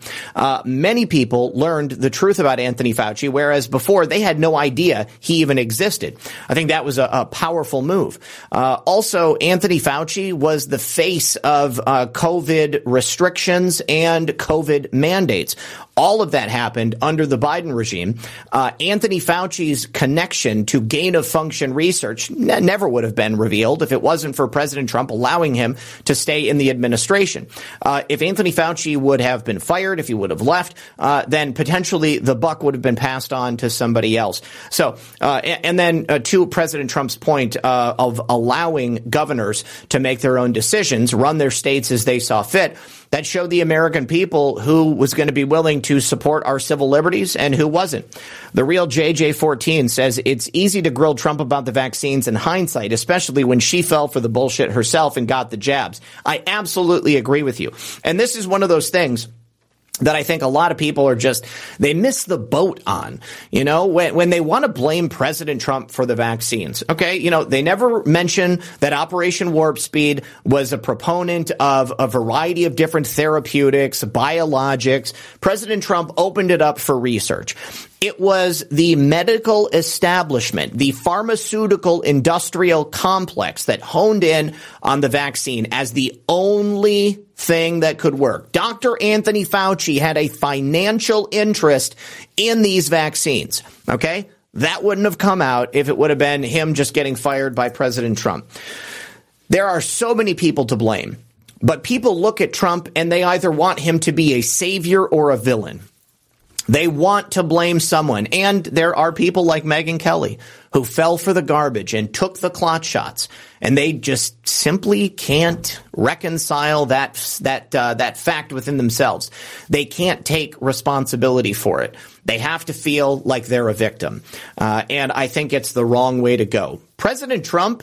Many people learned the truth about Anthony Fauci, whereas before they had no idea he even existed. I think that was a powerful move. Also, Anthony Fauci was the face of COVID restrictions and COVID mandates. All of that happened under the Biden regime. Anthony Fauci's connection to gain-of-function research never would have been revealed if it wasn't for President Trump allowing him to stay in the administration. If Anthony Fauci would have been fired, if he would have left, then potentially the buck would have been passed on to somebody else. So, and then to President Trump's point of allowing governors to make their own decisions, run their states as they saw fit, that showed the American people who was going to be willing to support our civil liberties and who wasn't. The real JJ14 says it's easy to grill Trump about the vaccines in hindsight, especially when she fell for the bullshit herself and got the jabs. I absolutely agree with you. And this is one of those things that I think a lot of people are just, they miss the boat on, you know, when they want to blame President Trump for the vaccines. Okay, you know, they never mention that Operation Warp Speed was a proponent of a variety of different therapeutics, biologics. President Trump opened it up for research. It was the medical establishment, the pharmaceutical industrial complex that honed in on the vaccine as the only thing that could work. Dr. Anthony Fauci had a financial interest in these vaccines. Okay? That wouldn't have come out if it would have been him just getting fired by President Trump. There are so many people to blame, but people look at Trump and they either want him to be a savior or a villain. They want to blame someone, and there are people like Megyn Kelly who fell for the garbage and took the clot shots, and they just simply can't reconcile that fact within themselves. They can't take responsibility for it. They have to feel like they're a victim, and I think it's the wrong way to go. President Trump,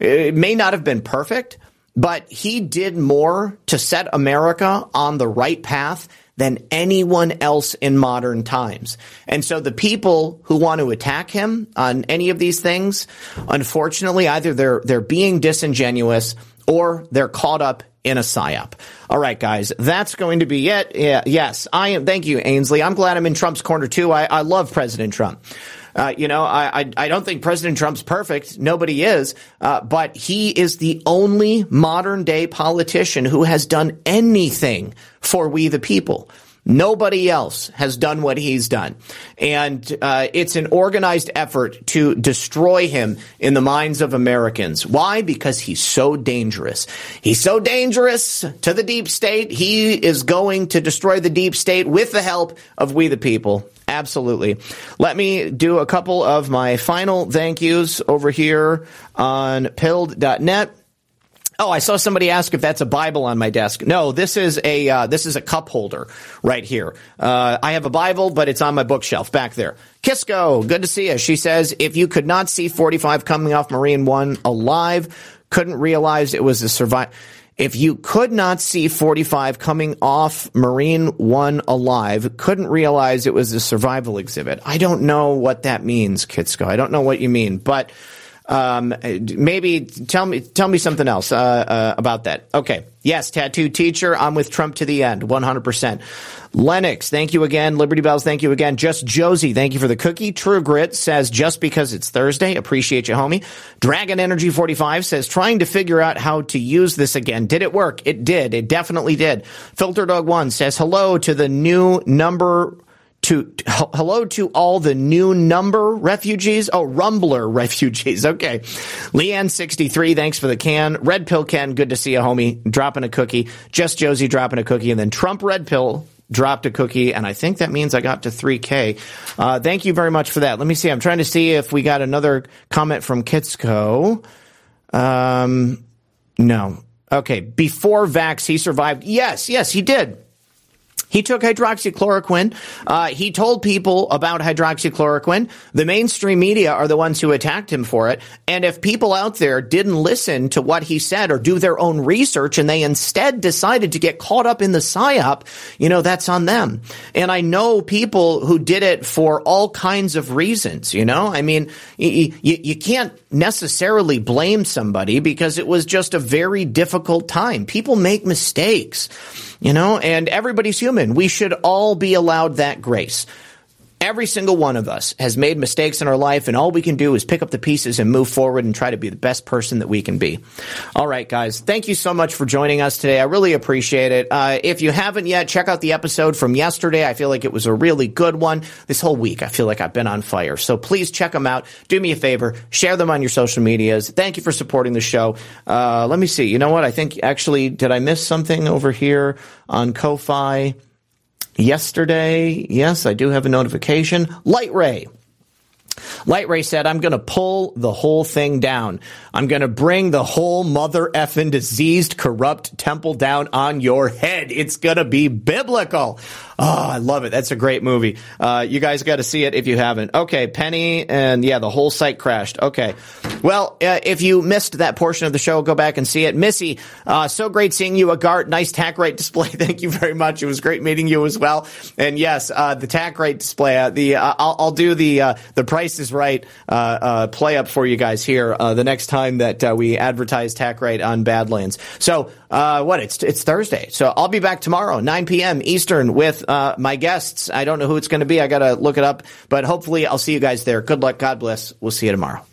it may not have been perfect, but he did more to set America on the right path than anyone else in modern times. And so the people who want to attack him on any of these things, unfortunately, either they're being disingenuous or they're caught up in a psyop. All right, guys, that's going to be it. Yeah, yes, I am. Thank you, Ainsley. I'm glad I'm in Trump's corner, too. I love President Trump. I don't think President Trump's perfect. Nobody is. But he is the only modern day politician who has done anything for we the people. Nobody else has done what he's done. And it's an organized effort to destroy him in the minds of Americans. Why? Because he's so dangerous. He's so dangerous to the deep state. He is going to destroy the deep state with the help of we the people. Absolutely. Let me do a couple of my final thank yous over here on Pilled.net. Oh, I saw somebody ask if that's a Bible on my desk. No, this is a cup holder right here. I have a Bible, but it's on my bookshelf back there. Kisco, good to see you. She says, if you could not see 45 coming off Marine One alive, couldn't realize it was a survival. If you could not see 45 coming off Marine One alive, couldn't realize it was a survival exhibit. I don't know what that means, Kisco. I don't know what you mean, but maybe tell me something else about that. Okay. Yes, tattoo teacher. I'm with Trump to the end. 100%. Lennox, thank you again. Liberty Bells, thank you again. Just Josie, thank you for the cookie. True Grit says, just because it's Thursday. Appreciate you, homie. Dragon Energy 45 says, trying to figure out how to use this again. Did it work? It did. It definitely did. Filter Dog 1 says, hello to the new number. Hello to all the new number refugees. Oh, Rumbler refugees. Okay. Leanne 63, thanks for the can. Red Pill Ken, good to see you, homie. Dropping a cookie. Just Josie dropping a cookie. And then Trump Red Pill dropped a cookie. And I think that means I got to 3K. Thank you very much for that. Let me see. I'm trying to see if we got another comment from Kitsko. No. Okay. Before Vax, he survived. Yes, he did. He took hydroxychloroquine. He told people about hydroxychloroquine. The mainstream media are the ones who attacked him for it. And if people out there didn't listen to what he said or do their own research and they instead decided to get caught up in the psyop, that's on them. And I know people who did it for all kinds of reasons, I mean, you can't necessarily blame somebody because it was just a very difficult time. People make mistakes, and everybody's human. We should all be allowed that grace. Every single one of us has made mistakes in our life, and all we can do is pick up the pieces and move forward and try to be the best person that we can be. All right, guys. Thank you so much for joining us today. I really appreciate it. If you haven't yet, check out the episode from yesterday. I feel like it was a really good one. This whole week, I feel like I've been on fire. So please check them out. Do me a favor. Share them on your social medias. Thank you for supporting the show. Let me see. You know what? I think actually, did I miss something over here on Ko-Fi? Yesterday, yes, I do have a notification. Light Ray said, I'm going to pull the whole thing down. I'm going to bring the whole mother effing diseased, corrupt temple down on your head. It's going to be biblical. Oh, I love it. That's a great movie. You guys got to see it if you haven't. Okay, Penny, and yeah, the whole site crashed. Okay. Well, if you missed that portion of the show, go back and see it. Missy, so great seeing you, Agart. Nice tack rate display. Thank you very much. It was great meeting you as well. And yes, the tack rate display, I'll do the Price is Right play up for you guys here the next time that we advertise tack rate on Badlands. So, it's Thursday. So I'll be back tomorrow, 9 p.m. Eastern with my guests. I don't know who it's going to be. I got to look it up, but hopefully I'll see you guys there. Good luck. God bless. We'll see you tomorrow.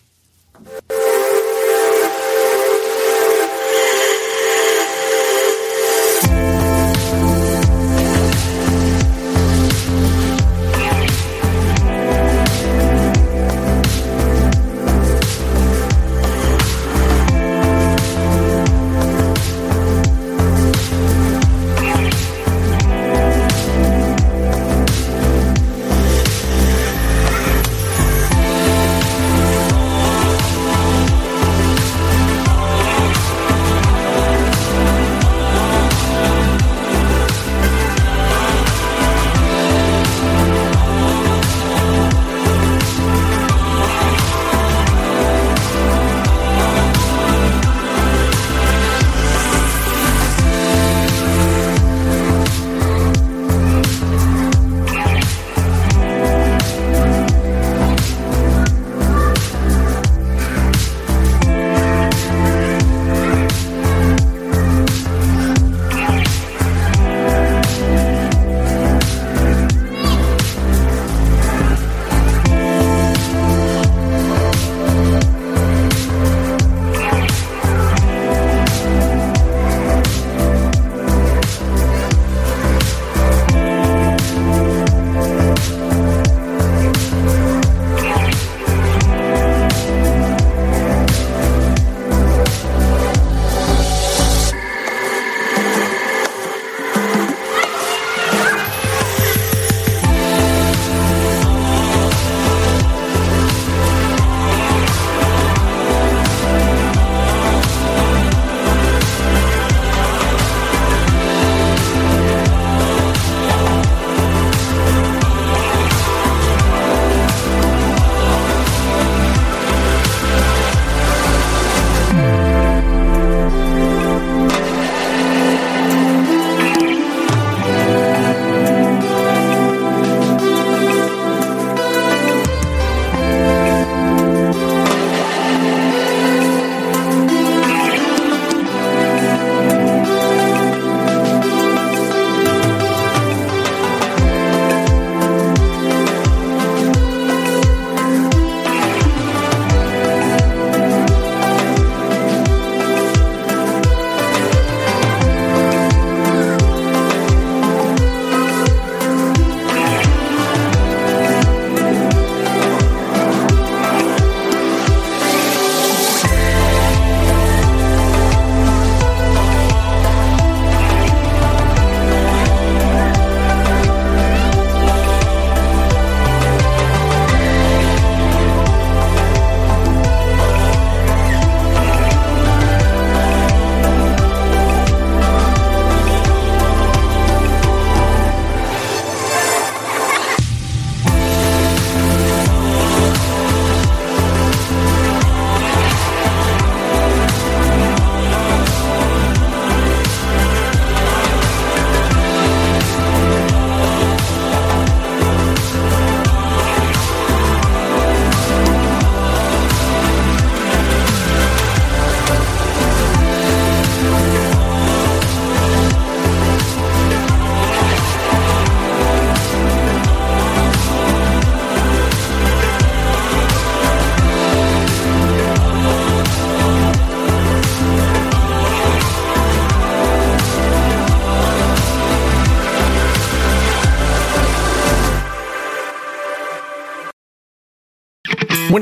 When